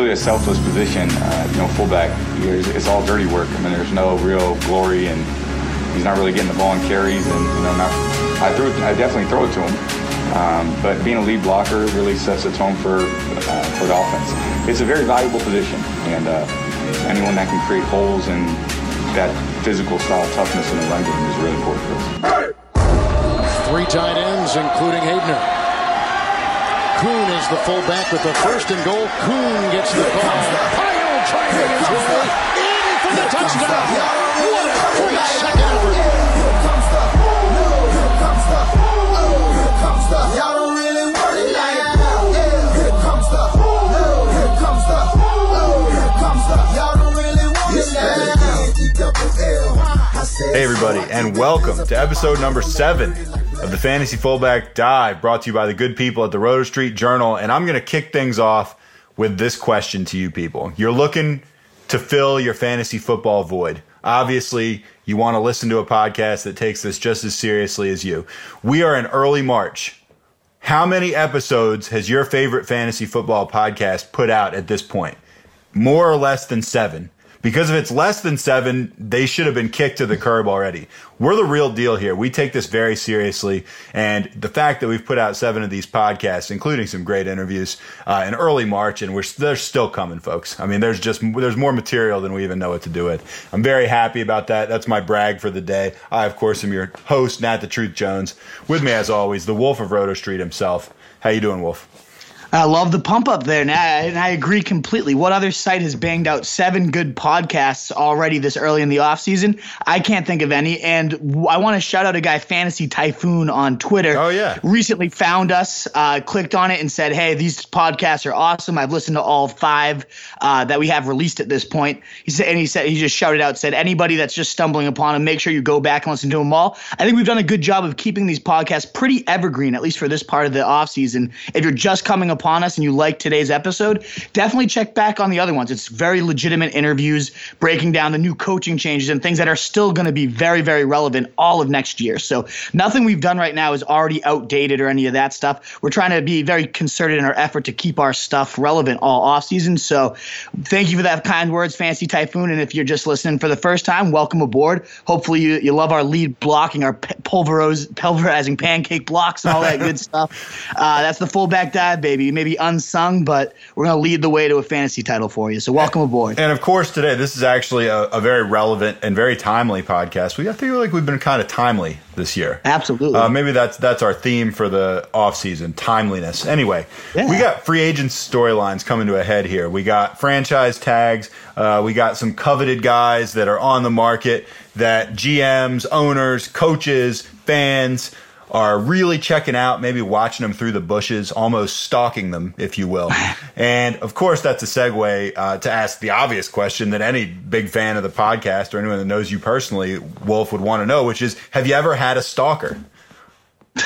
really a selfless position, fullback. It's all dirty work. I mean, there's no real glory, and he's not really getting the ball in carries. And I definitely throw it to him. But being a lead blocker really sets its home for the offense. It's a very valuable position, and anyone that can create holes and that physical style toughness in the run game is really important for us. Three tight ends, including Haydner. Coon is the fullback with the first and goal. Coon gets the ball. Final trying to his way in for the touchdown. What a great second effort. Y'all don't really want it like that. Here comes the whole, here comes the whole, here comes the. Y'all don't really want it now. Hey everybody, and welcome to episode number 7 of the Fantasy Fullback Dive, brought to you by the good people at the Roto Street Journal. And I'm going to kick things off with this question to you people. You're looking to fill your fantasy football void. Obviously, you want to listen to a podcast that takes this just as seriously as you. We are in early March. How many episodes has your favorite fantasy football podcast put out at this point? More or less than 7? Because if it's less than 7, they should have been kicked to the curb already. We're the real deal here. We take this very seriously. And the fact that we've put out 7 of these podcasts, including some great interviews in early March, and they're still coming, folks. I mean, there's more material than we even know what to do with. I'm very happy about that. That's my brag for the day. I, of course, am your host, Nat the Truth Jones. With me, as always, the Wolf of Roto Street himself. How you doing, Wolf? I love the pump up there, and I agree completely. What other site has banged out 7 good podcasts already this early in the offseason? I can't think of any, and I want to shout out a guy, Fantasy Typhoon, on Twitter. Oh, yeah. Recently found us, clicked on it, and said, hey, these podcasts are awesome. I've listened to all 5 that we have released at this point. He just shouted out, anybody that's just stumbling upon them, make sure you go back and listen to them all. I think we've done a good job of keeping these podcasts pretty evergreen, at least for this part of the offseason. If you're just coming up upon us and you like today's episode, definitely check back on the other ones. It's very legitimate interviews breaking down the new coaching changes and things that are still going to be very, very relevant all of next year. So nothing we've done right now is already outdated or any of that stuff. We're trying to be very concerted in our effort to keep our stuff relevant all offseason. So thank you for that kind words, Fancy Typhoon. And if you're just listening for the first time, welcome aboard. Hopefully you love our lead blocking, our pulverizing pancake blocks and all that good stuff. That's the Fullback Dive, baby. Maybe unsung, but we're going to lead the way to a fantasy title for you. So welcome aboard. And of course, today, this is actually a very relevant and very timely podcast. I feel like we've been kind of timely this year. Absolutely. Maybe that's our theme for the offseason, timeliness. Anyway, We got free agent storylines coming to a head here. We got franchise tags. We got some coveted guys that are on the market that GMs, owners, coaches, fans are really checking out, maybe watching them through the bushes, almost stalking them, if you will. And, of course, that's a segue to ask the obvious question that any big fan of the podcast or anyone that knows you personally, Wolf, would want to know, which is, have you ever had a stalker?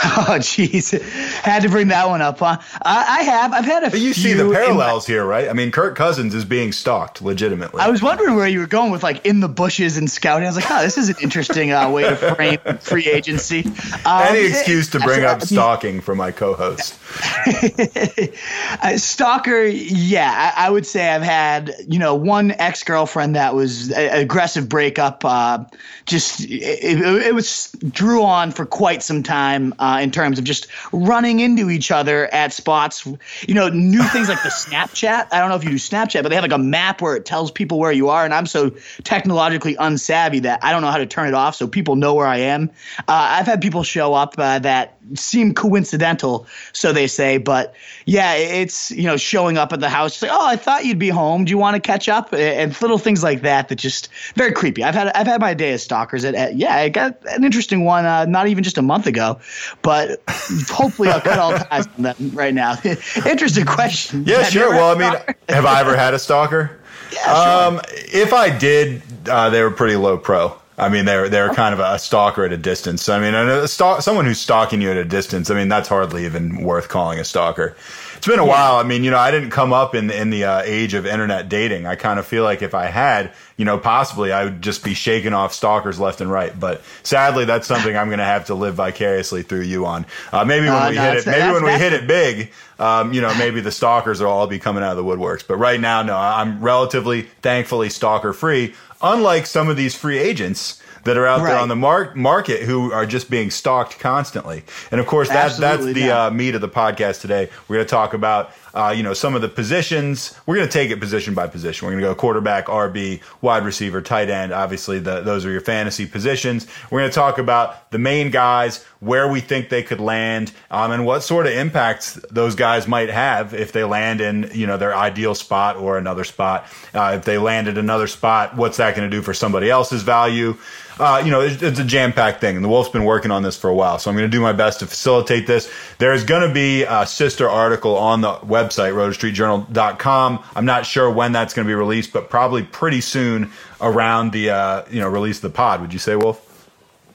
Oh, jeez. Had to bring that one up, huh? I have. I've had a few. But you see the parallels here, right? I mean, Kirk Cousins is being stalked legitimately. I was wondering where you were going with, like, in the bushes and scouting. I was like, this is an interesting way to frame free agency. Any excuse to bring up stalking for my co-host. Stalker, I would say I've had, one ex-girlfriend that was an aggressive breakup. Drew on for quite some time. In terms of just running into each other at spots, new things like the Snapchat. I don't know if you do Snapchat, but they have like a map where it tells people where you are. And I'm so technologically unsavvy that I don't know how to turn it off so people know where I am. I've had people show up that seem coincidental, so they say. But it's showing up at the house. It's like, I thought you'd be home. Do you want to catch up? And little things like that just very creepy. I've had my day as stalkers. I got an interesting one not even just a month ago. But hopefully I'll cut all ties on that right now. Interesting question. Yeah, sure. Well, have I ever had a stalker? Yeah, sure. If I did, they were pretty low pro. I mean, they're kind of a stalker at a distance. I mean, someone who's stalking you at a distance, I mean, that's hardly even worth calling a stalker. It's been a while. I mean, you know, I didn't come up in the age of internet dating. I kind of feel like if I had, you know, possibly I would just be shaking off stalkers left and right. But sadly, that's something I'm going to have to live vicariously through you on. Maybe when we hit it big, you know, maybe the stalkers will all be coming out of the woodworks. But right now, no, I'm relatively, thankfully, stalker free. Unlike some of these free agents that are out there on the market who are just being stalked constantly. And, of course, that's the meat of the podcast today. We're going to talk about, you know, some of the positions. We're going to take it position by position. We're going to go quarterback, RB, wide receiver, tight end. Obviously, those are your fantasy positions. We're going to talk about the main guys, where we think they could land, and what sort of impacts those guys might have if they land in, you know, their ideal spot or another spot. If they land at another spot, what's that going to do for somebody else's value? You know, it's a jam-packed thing, and the Wolf's been working on this for a while, so I'm going to do my best to facilitate this. There's going to be a sister article on the website, roadstreetjournal.com. I'm not sure when that's going to be released, but probably pretty soon around the, you know, release of the pod. Would you say, Wolf?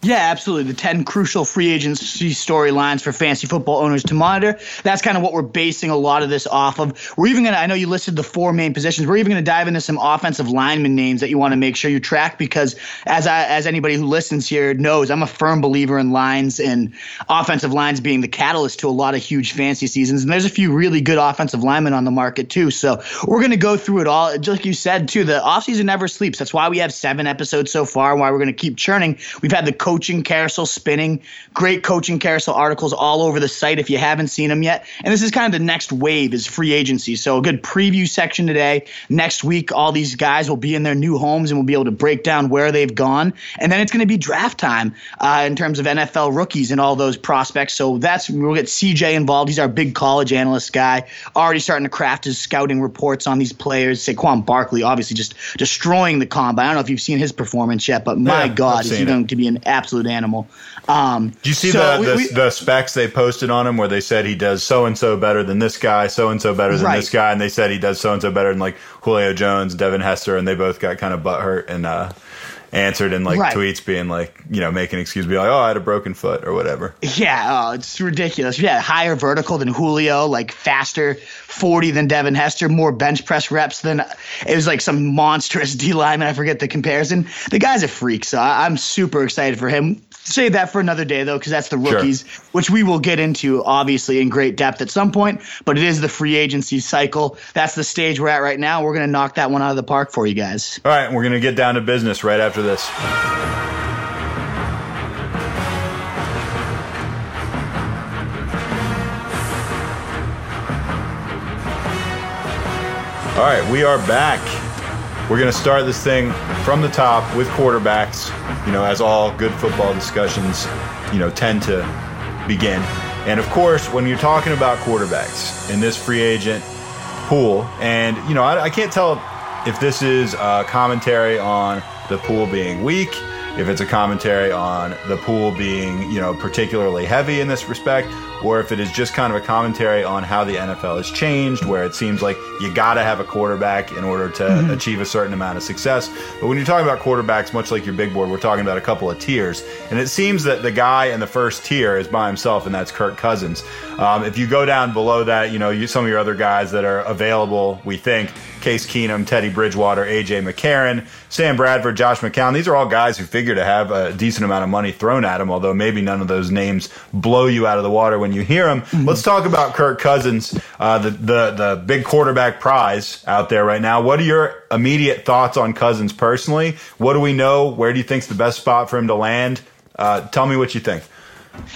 Yeah, absolutely. The 10 crucial free agency storylines for fantasy football owners to monitor. That's kind of what we're basing a lot of this off of. We're even going to, I know you listed the four main positions. We're even going to dive into some offensive lineman names that you want to make sure you track, because as anybody who listens here knows, I'm a firm believer in lines and offensive lines being the catalyst to a lot of huge fantasy seasons. And there's a few really good offensive linemen on the market too. So we're going to go through it all. Just like you said too, the offseason never sleeps. That's why we have 7 episodes so far and why we're going to keep churning. We've had the coaching carousel spinning, great coaching carousel articles all over the site if you haven't seen them yet. And this is kind of the next wave is free agency. So a good preview section today. Next week, all these guys will be in their new homes and we'll be able to break down where they've gone. And then it's going to be draft time in terms of NFL rookies and all those prospects. So we'll get CJ involved. He's our big college analyst guy, already starting to craft his scouting reports on these players. Saquon Barkley, obviously just destroying the combine. I don't know if you've seen his performance yet, but my God, is he going to be an absolute animal. Do you see the specs they posted on him where they said he does so-and-so better than this guy, so-and-so better than this guy, and they said he does so-and-so better than like Julio Jones, Devin Hester, and they both got kind of butthurt and answered in like tweets being like, you know, making excuses, be like, oh, I had a broken foot or whatever. Yeah, it's ridiculous. Yeah, higher vertical than Julio, like faster 40 than Devin Hester, more bench press reps than – it was like some monstrous D lineman. I forget the comparison. The guy's a freak, so I'm super excited for him. Save that for another day, though, because that's the rookies, which we will get into, obviously, in great depth at some point. But it is the free agency cycle. That's the stage we're at right now. We're going to knock that one out of the park for you guys. All right, we're going to get down to business right after this. All right, we are back. We're going to start this thing from the top with quarterbacks, you know, as all good football discussions, you know, tend to begin. And, of course, when you're talking about quarterbacks in this free agent pool, and, you know, I can't tell if this is commentary on the pool being weak, if it's a commentary on the pool being, you know, particularly heavy in this respect, or if it is just kind of a commentary on how the NFL has changed, where it seems like you got to have a quarterback in order to achieve a certain amount of success. But when you're talking about quarterbacks, much like your big board, we're talking about a couple of tiers. And it seems that the guy in the first tier is by himself, and that's Kirk Cousins. If you go down below that, you know, some of your other guys that are available, we think, Case Keenum, Teddy Bridgewater, AJ McCarron, Sam Bradford, Josh McCown. These are all guys who figure to have a decent amount of money thrown at them, although maybe none of those names blow you out of the water when you hear him. Let's talk about Kirk Cousins, the big quarterback prize out there right now. What are your immediate thoughts on Cousins personally? What do we know? Where do you think's the best spot for him to land? Tell me what you think.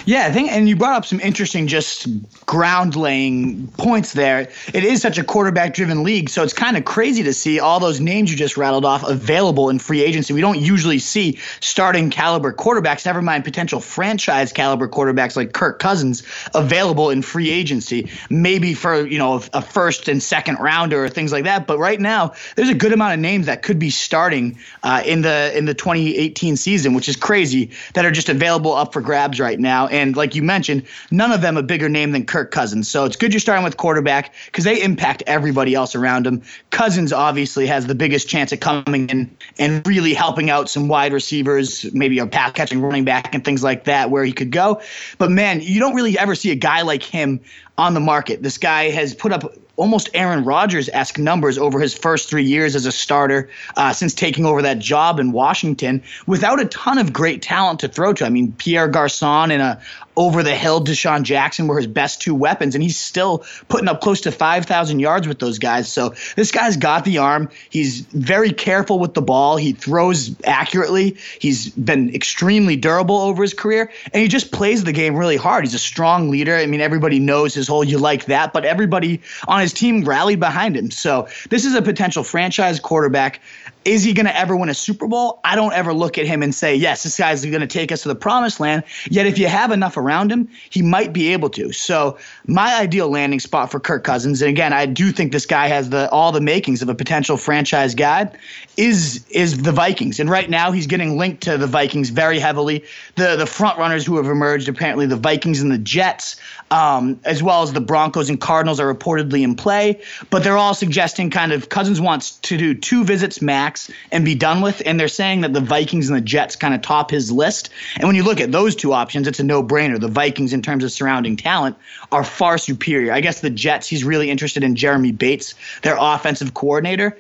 Yeah, I think, and you brought up some interesting just ground-laying points there. It is such a quarterback-driven league, so it's kind of crazy to see all those names you just rattled off available in free agency. We don't usually see starting-caliber quarterbacks, never mind potential franchise-caliber quarterbacks like Kirk Cousins, available in free agency, maybe for, you know, a first- and second-rounder or things like that. But right now, there's a good amount of names that could be starting in the 2018 season, which is crazy, that are just available up for grabs right now. And like you mentioned, none of them a bigger name than Kirk Cousins. So it's good you're starting with quarterback because they impact everybody else around him. Cousins obviously has the biggest chance of coming in and really helping out some wide receivers, maybe a pass catching running back and things like that where he could go. But, man, you don't really ever see a guy like him on the market. This guy has put up almost Aaron Rodgers-esque numbers over his first 3 years as a starter since taking over that job in Washington without a ton of great talent to throw to. I mean, Pierre Garçon and a over-the-hill Deshaun Jackson were his best two weapons, and he's still putting up close to 5,000 yards with those guys. So this guy's got the arm. He's very careful with the ball. He throws accurately. He's been extremely durable over his career, and he just plays the game really hard. He's a strong leader. I mean, everybody knows his whole "you like that," but everybody on his team rallied behind him. So this is a potential franchise quarterback. Is he going to ever win a Super Bowl? I don't ever look at him and say, yes, this guy's going to take us to the promised land. Yet if you have enough around him, he might be able to. So my ideal landing spot for Kirk Cousins, and again, I do think this guy has all the makings of a potential franchise guy, is the Vikings. And right now he's getting linked to the Vikings very heavily. The front runners who have emerged, apparently the Vikings and the Jets, as well as the Broncos and Cardinals are reportedly in play. But they're all suggesting kind of Cousins wants to do two visits max and be done with, and they're saying that the Vikings and the Jets kind of top his list. And when you look at those two options, it's a no-brainer. The Vikings, in terms of surrounding talent, are far superior. I guess the Jets, he's really interested in Jeremy Bates, their offensive coordinator.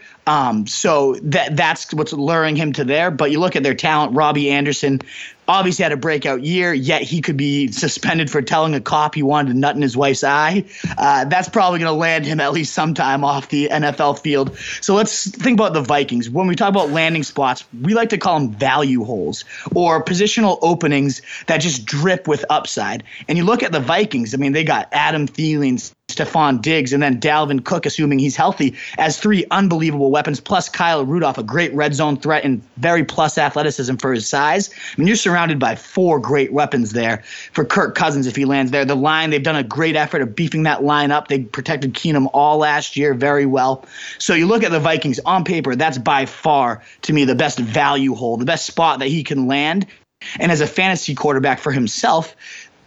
So that's what's luring him to there. But you look at their talent, Robbie Anderson obviously had a breakout year, yet he could be suspended for telling a cop he wanted to nut in his wife's eye. That's probably going to land him at least sometime off the NFL field. So let's think about the Vikings. When we talk about landing spots, we like to call them value holes or positional openings that just drip with upside. And you look at the Vikings, I mean, they got Adam Thielen, Stephon Diggs, and then Dalvin Cook, assuming he's healthy, as three unbelievable weapons, plus Kyle Rudolph, a great red zone threat and very plus athleticism for his size. I mean, you're surrounded by four great weapons there for Kirk Cousins if he lands there. The line, they've done a great effort of beefing that line up. They protected Keenum all last year very well. So you look at the Vikings on paper, that's by far, to me, the best value hole, the best spot that he can land. And as a fantasy quarterback for himself,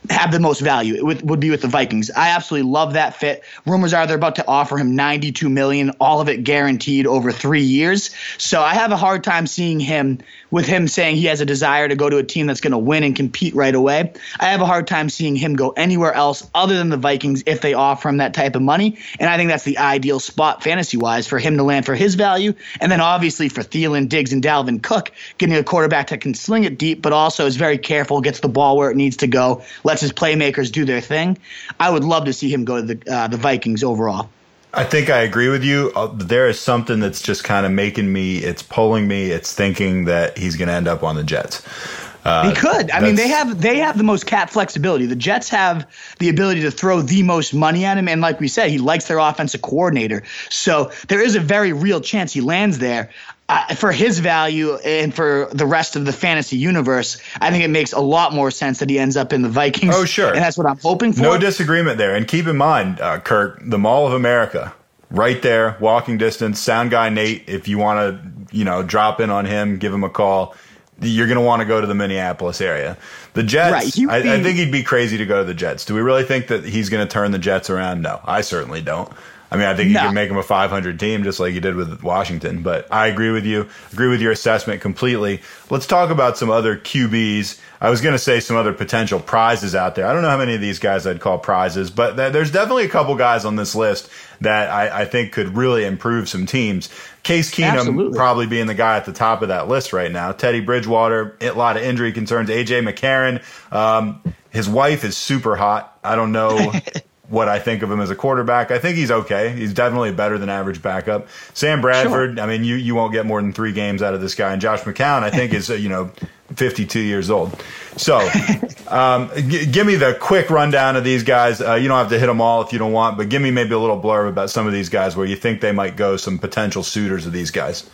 have the most value would be with the Vikings. I absolutely love that fit. Rumors are they're about to offer him $92 million, all of it guaranteed over 3 years. So I have a hard time seeing him with him saying he has a desire to go to a team that's going to win and compete right away. I have a hard time seeing him go anywhere else other than the Vikings if they offer him that type of money. And I think that's the ideal spot fantasy-wise for him to land for his value. And then obviously for Thielen, Diggs, and Dalvin Cook, getting a quarterback that can sling it deep, but also is very careful, gets the ball where it needs to go, lets his playmakers do their thing. I would love to see him go to the Vikings overall. I think I agree with you. There is something that's just kind of making me, it's pulling me, it's thinking that he's going to end up on the Jets. He could. I mean, they have the most cap flexibility. The Jets have the ability to throw the most money at him. And like we said, he likes their offensive coordinator. So there is a very real chance he lands there. For his value and for the rest of the fantasy universe, I think it makes a lot more sense that he ends up in the Vikings. Oh, sure. And that's what I'm hoping for. No disagreement there. And keep in mind, Kirk, the Mall of America, right there, walking distance. Sound guy Nate, if you want to, drop in on him, give him a call. You're going to want to go to the Minneapolis area. The Jets, right, I think he'd be crazy to go to the Jets. Do we really think that he's going to turn the Jets around? No, I certainly don't. I mean, I think you can make him a 500 team just like you did with Washington. But I agree with you. Agree with your assessment completely. Let's talk about some other QBs. I was going to say some other potential prizes out there. I don't know how many of these guys I'd call prizes, but there's definitely a couple guys on this list that I think could really improve some teams. Case Keenum Absolutely. Probably being the guy at the top of that list right now. Teddy Bridgewater, a lot of injury concerns. AJ McCarron, his wife is super hot. I don't know what I think of him as a quarterback. I think he's okay. He's definitely better than average backup. Sam Bradford, sure. I mean, you won't get more than 3 games out of this guy. And Josh McCown, I think, is, 52 years old. So give me the quick rundown of these guys. You don't have to hit them all if you don't want, but give me maybe a little blurb about some of these guys where you think they might go, some potential suitors of these guys.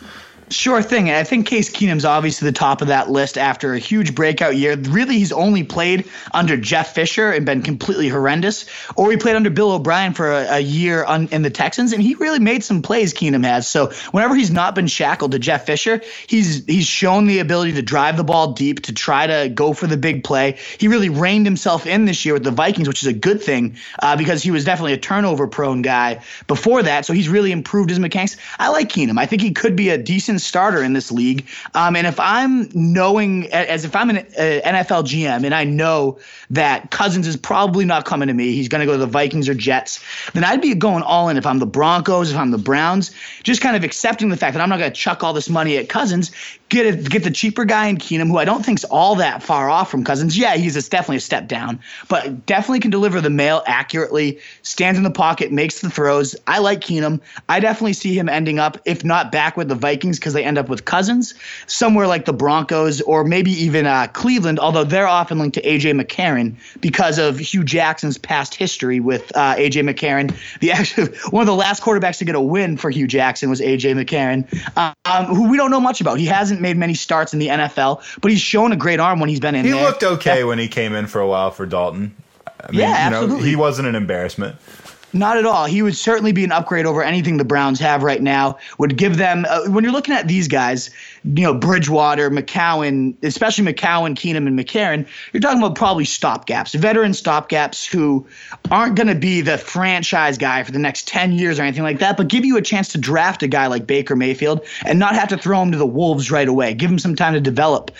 Sure thing. I think Case Keenum's obviously the top of that list after a huge breakout year. Really, he's only played under Jeff Fisher and been completely horrendous, or he played under Bill O'Brien for a year in the Texans, and he really made some plays, Keenum has. So whenever he's not been shackled to Jeff Fisher, he's shown the ability to drive the ball deep, to try to go for the big play. He really reined himself in this year with the Vikings, which is a good thing because he was definitely a turnover-prone guy before that, so he's really improved his mechanics. I like Keenum. I think he could be a decent consistent starter in this league. And if I'm knowing, as if I'm an NFL GM and I know that Cousins is probably not coming to me, he's going to go to the Vikings or Jets, then I'd be going all in if I'm the Broncos, if I'm the Browns, just kind of accepting the fact that I'm not going to chuck all this money at Cousins, get the cheaper guy in Keenum, who I don't think's all that far off from Cousins. Yeah, he's definitely a step down, but definitely can deliver the mail accurately, stands in the pocket, makes the throws. I like Keenum. I definitely see him ending up, if not back with the Vikings because they end up with Cousins, somewhere like the Broncos or maybe even Cleveland, although they're often linked to AJ McCarron because of Hugh Jackson's past history with AJ McCarron. One of the last quarterbacks to get a win for Hugh Jackson was AJ McCarron, who we don't know much about. He hasn't made many starts in the NFL, but he's shown a great arm when he's been in there. He looked okay when he came in for a while for Dalton. I mean, absolutely. He wasn't an embarrassment. Not at all. He would certainly be an upgrade over anything the Browns have right now. Would give them when you're looking at these guys, you know, Bridgewater, McCown, especially McCown, Keenum, and McCarron, you're talking about probably stopgaps, veteran stopgaps who aren't going to be the franchise guy for the next 10 years or anything like that, but give you a chance to draft a guy like Baker Mayfield and not have to throw him to the wolves right away. Give him some time to develop.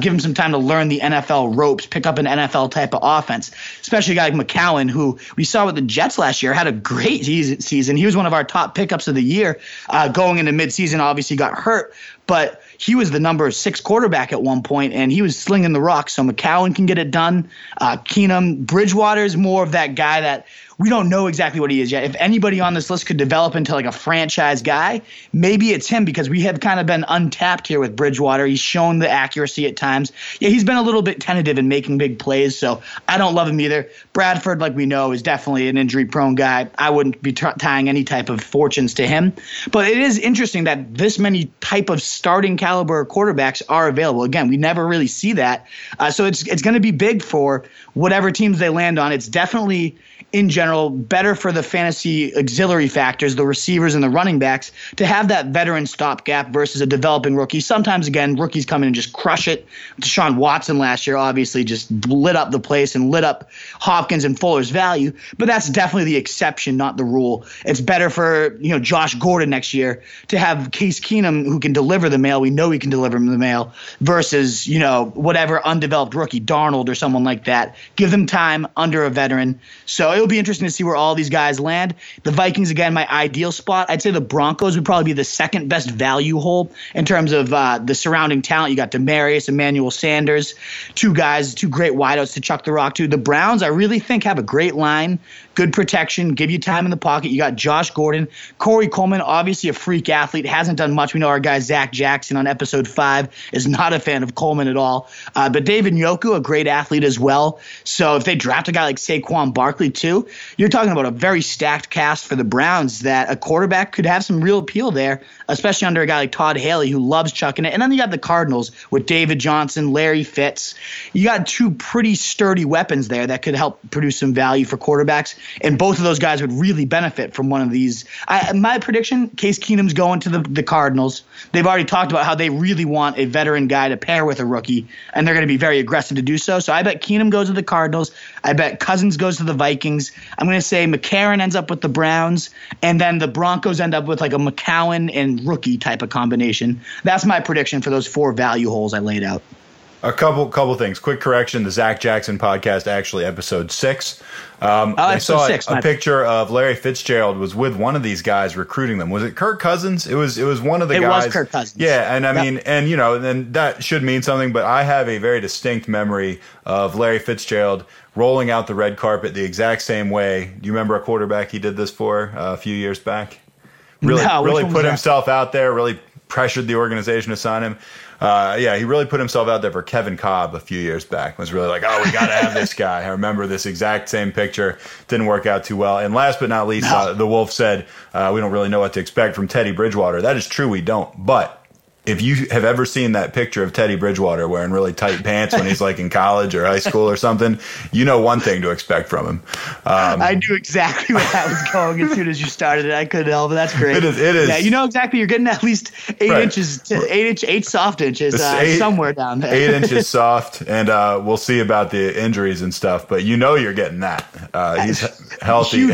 Give him some time to learn the NFL ropes, pick up an NFL type of offense, especially a guy like McCown, who we saw with the Jets last year, had a great season. He was one of our top pickups of the year going into midseason, obviously got hurt, but he was the number 6 quarterback at one point, and he was slinging the rock. So McCown can get it done. Keenum, Bridgewater is more of that guy that we don't know exactly what he is yet. If anybody on this list could develop into like a franchise guy, maybe it's him, because we have kind of been untapped here with Bridgewater. He's shown the accuracy at times. Yeah, he's been a little bit tentative in making big plays, so I don't love him either. Bradford, like we know, is definitely an injury-prone guy. I wouldn't be tying any type of fortunes to him. But it is interesting that this many type of starting caliber quarterbacks are available. Again, we never really see that. So it's going to be big for whatever teams they land on. It's definitely, in general, better for the fantasy auxiliary factors, the receivers and the running backs, to have that veteran stopgap versus a developing rookie. Sometimes, again, rookies come in and just crush it. Deshaun Watson last year obviously just lit up the place and lit up Hopkins and Fuller's value, but that's definitely the exception, not the rule. It's better for, you know, Josh Gordon next year to have Case Keenum, who can deliver the mail. We know he can deliver the mail, versus, you know, whatever undeveloped rookie, Darnold or someone like that. Give them time under a veteran. So it'll be interesting to see where all these guys land. The Vikings, again, my ideal spot. I'd say the Broncos would probably be the second best value hole in terms of the surrounding talent. You got Demaryius, Emmanuel Sanders, two great wideouts to chuck the rock to. The Browns, I really think, have a great line, good protection, give you time in the pocket. You got Josh Gordon, Corey Coleman, obviously a freak athlete, hasn't done much. We know our guy Zach Jackson on episode 5 is not a fan of Coleman at all. But David Njoku, a great athlete as well. So if they draft a guy like Saquon Barkley too, you're talking about a very stacked cast for the Browns that a quarterback could have some real appeal there, especially under a guy like Todd Haley, who loves chucking it. And then you got the Cardinals with David Johnson, Larry Fitz. You got two pretty sturdy weapons there that could help produce some value for quarterbacks, and both of those guys would really benefit from one of these. My prediction, Case Keenum's going to the Cardinals. They've already talked about how they really want a veteran guy to pair with a rookie, and they're going to be very aggressive to do so. So I bet Keenum goes to the Cardinals. I bet Cousins goes to the Vikings. I'm going to say McCarron ends up with the Browns, and then the Broncos end up with like a McCown and rookie type of combination. That's my prediction for those 4 value holes I laid out. A couple things. Quick correction: the Zach Jackson podcast, actually episode 6. I saw a picture of Larry Fitzgerald was with one of these guys recruiting them. Was it Kirk Cousins? It was one of the guys. It was Kirk Cousins. Yeah, and I mean, and you know, then that should mean something. But I have a very distinct memory of Larry Fitzgerald rolling out the red carpet the exact same way. Do you remember a quarterback he did this for a few years back? Really put himself out there. Really pressured the organization to sign him. He really put himself out there for Kevin Cobb a few years back. Was really like, oh, we got to have this guy. I remember this exact same picture. Didn't work out too well. And last but not least, the Wolf said, we don't really know what to expect from Teddy Bridgewater. That is true, we don't. But if you have ever seen that picture of Teddy Bridgewater wearing really tight pants when he's like in college or high school or something, you know one thing to expect from him. I knew exactly where that was going as soon as you started it. I couldn't help it. That's great. It is. Yeah, you know exactly. You're getting at least 8 inches, 8 soft inches somewhere down there. 8 inches soft, and we'll see about the injuries and stuff, but you know you're getting that. He's healthy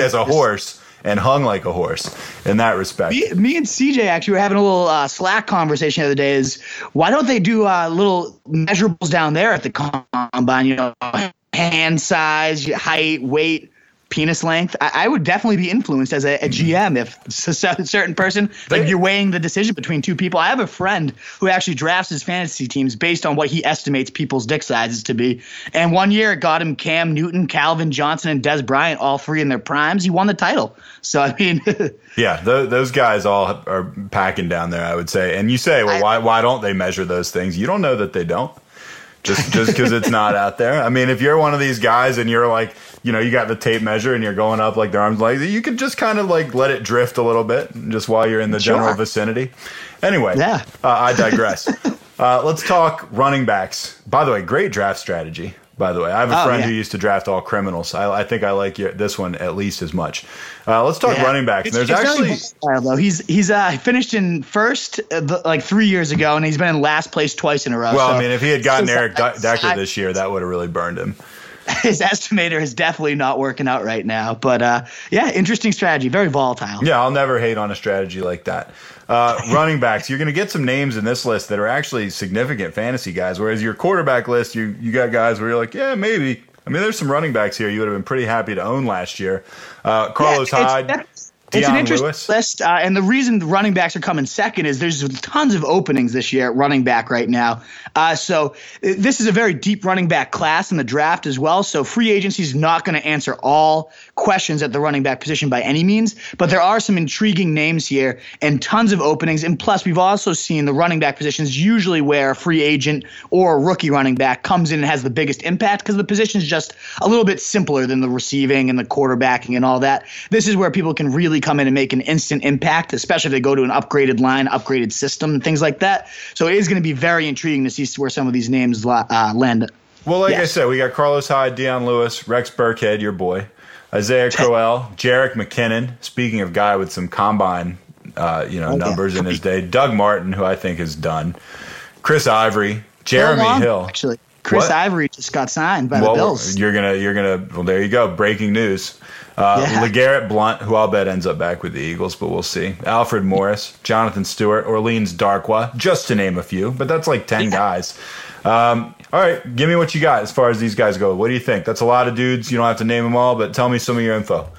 as a horse. and hung like a horse in that respect. Me and CJ actually were having a little Slack conversation the other day. Is why don't they do little measurables down there at the combine? You know, hand size, height, weight, penis length. I would definitely be influenced as a GM if a certain person, like you're weighing the decision between two people. I have a friend who actually drafts his fantasy teams based on what he estimates people's dick sizes to be. And one year it got him Cam Newton, Calvin Johnson, and Dez Bryant, all three in their primes. He won the title. So, I mean. Yeah, those guys all are packing down there, I would say. And you say, well, why don't they measure those things? You don't know that they don't. Just because it's not out there. I mean, if you're one of these guys and you're like, you know, you got the tape measure and you're going up like their arms and legs, you could just kind of like let it drift a little bit just while you're in the general vicinity. Anyway, I digress. Let's talk running backs. By the way, great draft strategy. By the way, I have a friend who used to draft all criminals. I think I like this one at least as much. Let's talk running backs. There's actually really though. He's finished in first 3 years ago, and he's been in last place twice in a row. Well, so, I mean, if he had gotten Eric Decker this year, that would have really burned him. His estimator is definitely not working out right now. But, interesting strategy. Very volatile. Yeah, I'll never hate on a strategy like that. Running backs, you're going to get some names in this list that are actually significant fantasy guys, whereas your quarterback list, you got guys where you're like, yeah, maybe. I mean, there's some running backs here you would have been pretty happy to own last year. Carlos Hyde. It's an interesting list, and the reason the running backs are coming second is there's tons of openings this year at running back right now. So this is a very deep running back class in the draft as well, so free agency is not going to answer all questions at the running back position by any means, but there are some intriguing names here and tons of openings, and plus we've also seen the running back positions usually where a free agent or a rookie running back comes in and has the biggest impact because the position is just a little bit simpler than the receiving and the quarterbacking and all that. This is where people can really come in and make an instant impact, especially if they go to an upgraded line, upgraded system, and things like that. So it is going to be very intriguing to see where some of these names land. Well, like I said, we got Carlos Hyde, Dion Lewis, Rex Burkhead, your boy, Isaiah Crowell, Jerick McKinnon, speaking of guy with some combine numbers in his day, Doug Martin, who I think is done, Chris Ivory, Jeremy Hill. Actually, Ivory just got signed by the Bills. Well, there you go. Breaking news. LeGarrette Blount, who I'll bet ends up back with the Eagles, but we'll see. Alfred Morris, Jonathan Stewart, Orleans Darkwa, just to name a few, but that's like 10 guys. All right, give me what you got as far as these guys go. What do you think? That's a lot of dudes. You don't have to name them all, but tell me some of your info.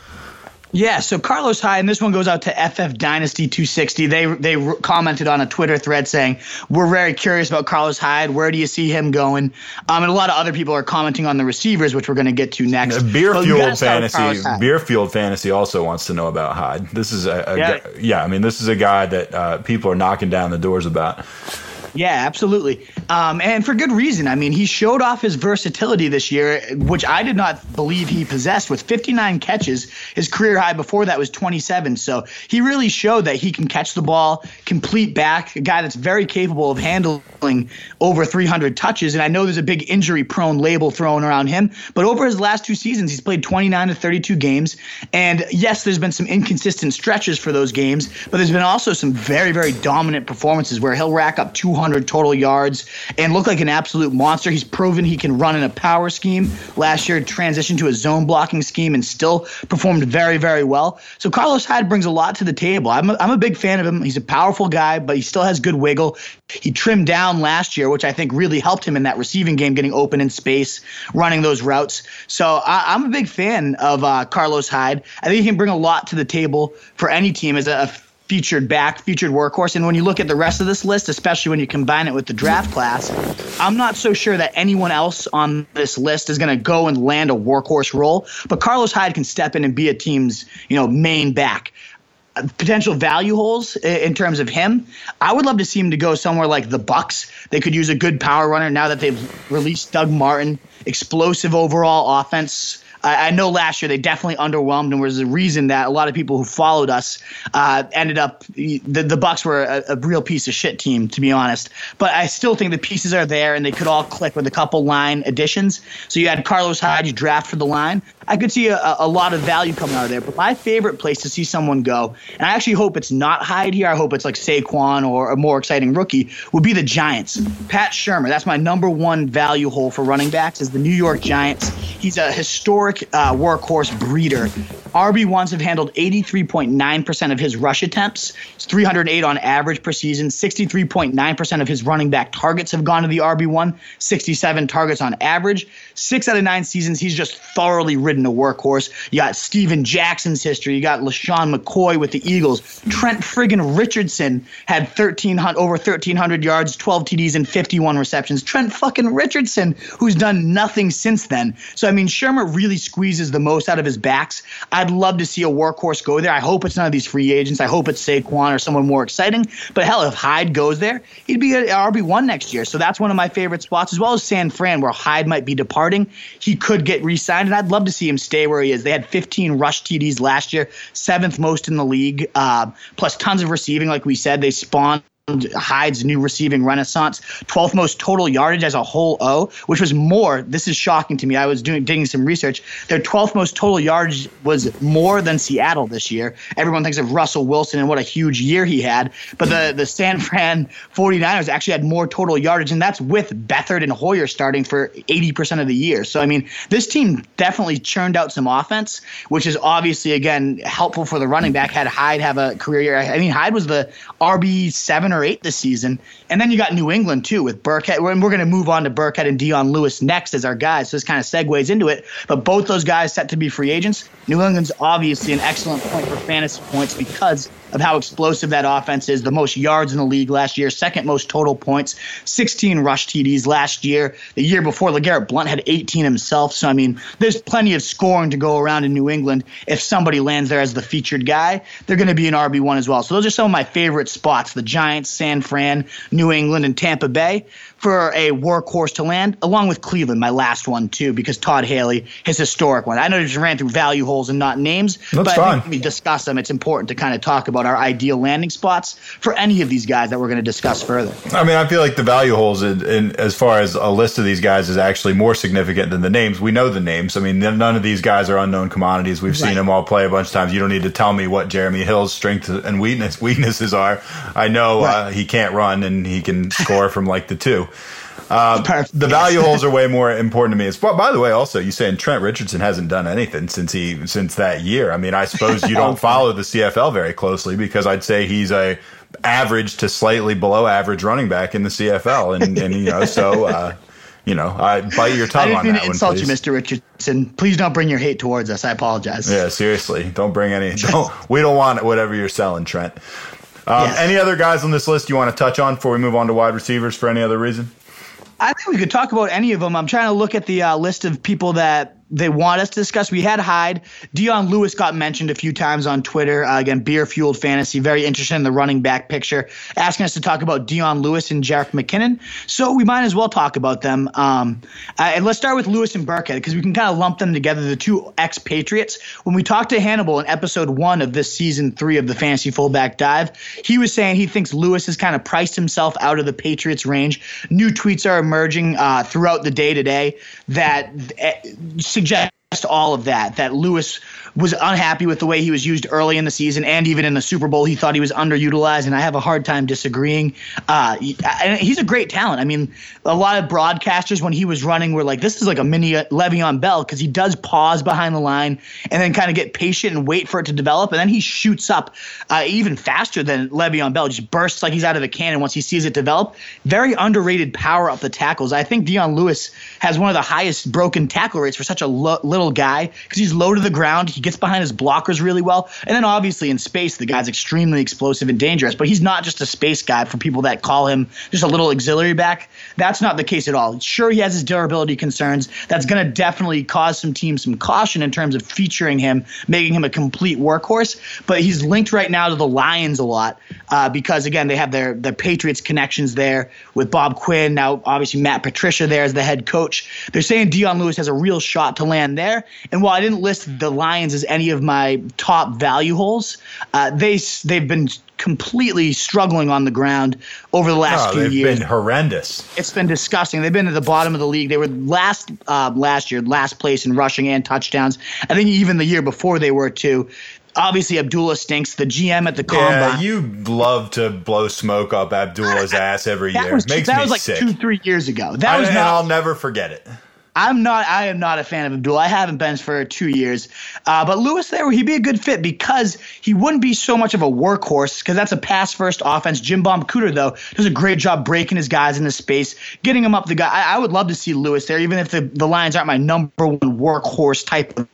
Yeah, so Carlos Hyde, and this one goes out to FF Dynasty 260. They commented on a Twitter thread saying, we're very curious about Carlos Hyde. Where do you see him going? And a lot of other people are commenting on the receivers, which we're going to get to next. Beer Fueled Fantasy also wants to know about Hyde. This is this is a guy that people are knocking down the doors about. Yeah, absolutely. And for good reason. I mean, he showed off his versatility this year, which I did not believe he possessed, with 59 catches. His career high before that was 27. So he really showed that he can catch the ball, complete back, a guy that's very capable of handling over 300 touches. And I know there's a big injury-prone label thrown around him, but over his last two seasons, he's played 29 to 32 games. And yes, there's been some inconsistent stretches for those games, but there's been also some very, very dominant performances where he'll rack up 200 total yards and look like an absolute monster. He's proven he can run in a power scheme. Last year, transitioned to a zone blocking scheme and still performed very, very well. So Carlos Hyde brings a lot to the table. I'm a big fan of him. He's a powerful guy, but he still has good wiggle. He trimmed down last year, which I think really helped him in that receiving game, getting open in space, running those routes. So I'm a big fan of Carlos Hyde. I think he can bring a lot to the table for any team as a featured back, featured workhorse. And when you look at the rest of this list, especially when you combine it with the draft class, I'm not so sure that anyone else on this list is going to go and land a workhorse role. But Carlos Hyde can step in and be a team's, main back. Potential value holes in terms of him, I would love to see him to go somewhere like the Bucs. They could use a good power runner now that they've released Doug Martin. Explosive overall offense. I know last year they definitely underwhelmed and was the reason that a lot of people who followed us ended up – the Bucs were a real piece of shit team, to be honest. But I still think the pieces are there and they could all click with a couple line additions. So you had Carlos Hyde, you draft for the line. I could see a lot of value coming out of there. But my favorite place to see someone go – and I actually hope it's not Hyde here. I hope it's like Saquon or a more exciting rookie – would be the Giants. Pat Shurmur, that's my number one value hole for running backs, is the New York Giants. He's a historic historic workhorse breeder. RB1s have handled 83.9% of his rush attempts. It's 308 on average per season. 63.9% of his running back targets have gone to the RB1, 67 targets on average. 6 out of 9 seasons, he's just thoroughly ridden a workhorse. You got Steven Jackson's history. You got LaShawn McCoy with the Eagles. Trent friggin' Richardson had over 1,300 yards, 12 TDs, and 51 receptions. Trent fucking Richardson, who's done nothing since then. So, I mean, Shermer really squeezes the most out of his backs. I'd love to see a workhorse go there. I hope it's none of these free agents. I hope it's Saquon or someone more exciting. But hell, if Hyde goes there, he'd be an RB1 next year. So that's one of my favorite spots, as well as San Fran, where Hyde might be departing. He could get re-signed, and I'd love to see him stay where he is. They had 15 rush TDs last year, 7th most in the league, plus tons of receiving. Like we said, they spawned Hyde's new receiving renaissance, 12th most total yardage as a whole which was more. This is shocking to me. I was digging some research. Their 12th most total yardage was more than Seattle this year. Everyone thinks of Russell Wilson and what a huge year he had, but the San Fran 49ers actually had more total yardage, and that's with Beathard and Hoyer starting for 80% of the year. So, I mean, this team definitely churned out some offense, which is obviously, again, helpful for the running back. Had Hyde have a career year. I mean, Hyde was the RB7 or 8 this season. And then you got New England too with Burkhead. We're going to move on to Burkhead and Dion Lewis next as our guys. So this kind of segues into it. But both those guys set to be free agents. New England's obviously an excellent point for fantasy points because of how explosive that offense is. The most yards in the league last year, 2nd most total points, 16 rush TDs last year. The year before, LeGarrette Blount had 18 himself. So, I mean, there's plenty of scoring to go around in New England. If somebody lands there as the featured guy, they're going to be an RB1 as well. So those are some of my favorite spots, the Giants, San Fran, New England, and Tampa Bay, for a workhorse to land, along with Cleveland, my last one, too, because Todd Haley, his historic one. I know you just ran through value holes and not names, but I think when we discuss them, it's important to kind of talk about our ideal landing spots for any of these guys that we're going to discuss further. I mean, I feel like the value holes, in as far as a list of these guys, is actually more significant than the names. We know the names. I mean, none of these guys are unknown commodities. We've seen them all play a bunch of times. You don't need to tell me what Jeremy Hill's strengths and weaknesses are. I know he can't run, and he can score from like the two. The value holes are way more important to me. It's, by the way, also, you saying Trent Richardson hasn't done anything since that year. I mean, I suppose you don't follow the CFL very closely, because I'd say he's a average to slightly below average running back in the CFL. And you know, so, I bite your tongue on that one, please. I didn't mean to insult you, Mr. Richardson. Please don't bring your hate towards us. I apologize. Yeah, seriously. Don't bring any. We don't want whatever you're selling, Trent. Any other guys on this list you want to touch on before we move on to wide receivers for any other reason? I think we could talk about any of them. I'm trying to look at the list of people that they want us to discuss. We had Hyde. Dion Lewis got mentioned a few times on Twitter. Again, Beer Fueled Fantasy, very interested in the running back picture, asking us to talk about Dion Lewis and Jerick McKinnon. So we might as well talk about them. And let's start with Lewis and Burkhead, because we can kind of lump them together, the two ex-Patriots. When we talked to Hannibal in episode 1 of this season 3 of the Fantasy Fullback Dive, he was saying he thinks Lewis has kind of priced himself out of the Patriots range. New tweets are emerging throughout the day today that suggest all of that Lewis was unhappy with the way he was used early in the season, and even in the Super Bowl, he thought he was underutilized, and I have a hard time disagreeing. He's a great talent. I mean, a lot of broadcasters, when he was running, were like, this is like a mini Le'Veon Bell, because he does pause behind the line and then kind of get patient and wait for it to develop, and then he shoots up even faster than Le'Veon Bell, just bursts like he's out of a cannon once he sees it develop. Very underrated power up the tackles. I think Dion Lewis has one of the highest broken tackle rates for such a little guy, because he's low to the ground. He gets behind his blockers really well. And then obviously in space, the guy's extremely explosive and dangerous, but he's not just a space guy for people that call him just a little auxiliary back. That's not the case at all. Sure, he has his durability concerns. That's going to definitely cause some teams some caution in terms of featuring him, making him a complete workhorse. But he's linked right now to the Lions a lot because, again, they have their Patriots connections there with Bob Quinn. Now, obviously, Matt Patricia there as the head coach. They're saying Dion Lewis has a real shot to land there. And while I didn't list the Lions as any of my top value holes, they've been completely struggling on the ground over the last few years. It's been horrendous. It's been disgusting. They've been at the bottom of the league. They were last place in rushing and touchdowns. I think even the year before they were too. Obviously, Abdullah stinks, the GM at the combine. Yeah, you love to blow smoke up Abdullah's ass every year. That was like sick. 2-3 years ago. I'll never forget it. I am not a fan of Abdul. I haven't been for 2 years. But Lewis there, he'd be a good fit because he wouldn't be so much of a workhorse because that's a pass-first offense. Jim Bomb Cooter, though, does a great job breaking his guys into space, getting him up the guy. I would love to see Lewis there, even if the Lions aren't my number one workhorse type of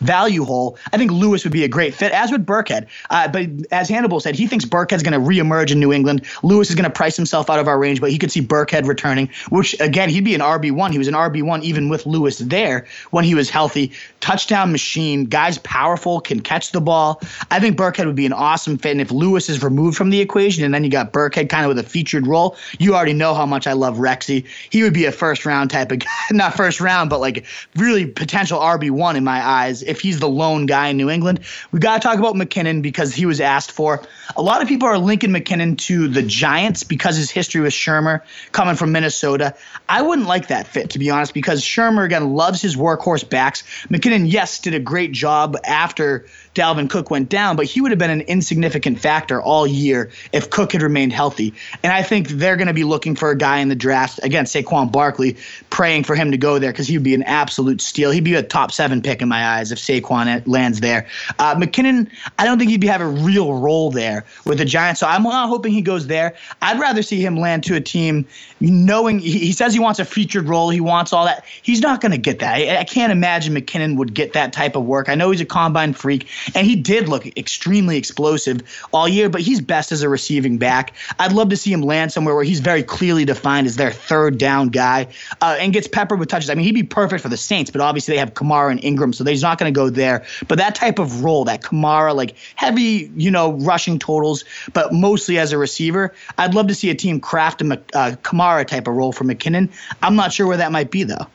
value hole. I think Lewis would be a great fit, as would Burkhead. But as Hannibal said, he thinks Burkhead's going to reemerge in New England. Lewis is going to price himself out of our range, but he could see Burkhead returning, which, again, he'd be an RB1. He was an RB1 even with Lewis there when he was healthy. Touchdown machine, guys powerful, can catch the ball. I think Burkhead would be an awesome fit, and if Lewis is removed from the equation and then you got Burkhead kind of with a featured role, you already know how much I love Rexy. He would be a first-round type of guy. Not first-round, but like really potential RB1 in my eyes if he's the lone guy in New England. We got to talk about McKinnon because he was asked for. A lot of people are linking McKinnon to the Giants because his history with Shermer coming from Minnesota. I wouldn't like that fit, to be honest, because Shermer, again, loves his workhorse backs. McKinnon, yes, did a great job after Dalvin Cook went down, but he would have been an insignificant factor all year if Cook had remained healthy. And I think they're going to be looking for a guy in the draft, again, Saquon Barkley, praying for him to go there because he would be an absolute steal. He'd be a top 7 pick in my eyes if Saquon lands there. McKinnon, I don't think he'd have a real role there with the Giants, so I'm not hoping he goes there. I'd rather see him land to a team knowing he says he wants a featured role, he wants all that. He's not going to get that. I can't imagine McKinnon would get that type of work. I know he's a combine freak, and he did look extremely explosive all year, but he's best as a receiving back. I'd love to see him land somewhere where he's very clearly defined as their third down guy and gets peppered with touches. I mean, he'd be perfect for the Saints, but obviously they have Kamara and Ingram, so he's not going to go there. But that type of role, that Kamara, like heavy, rushing totals, but mostly as a receiver, I'd love to see a team craft a Kamara type of role for McKinnon. I'm not sure where that might be, though.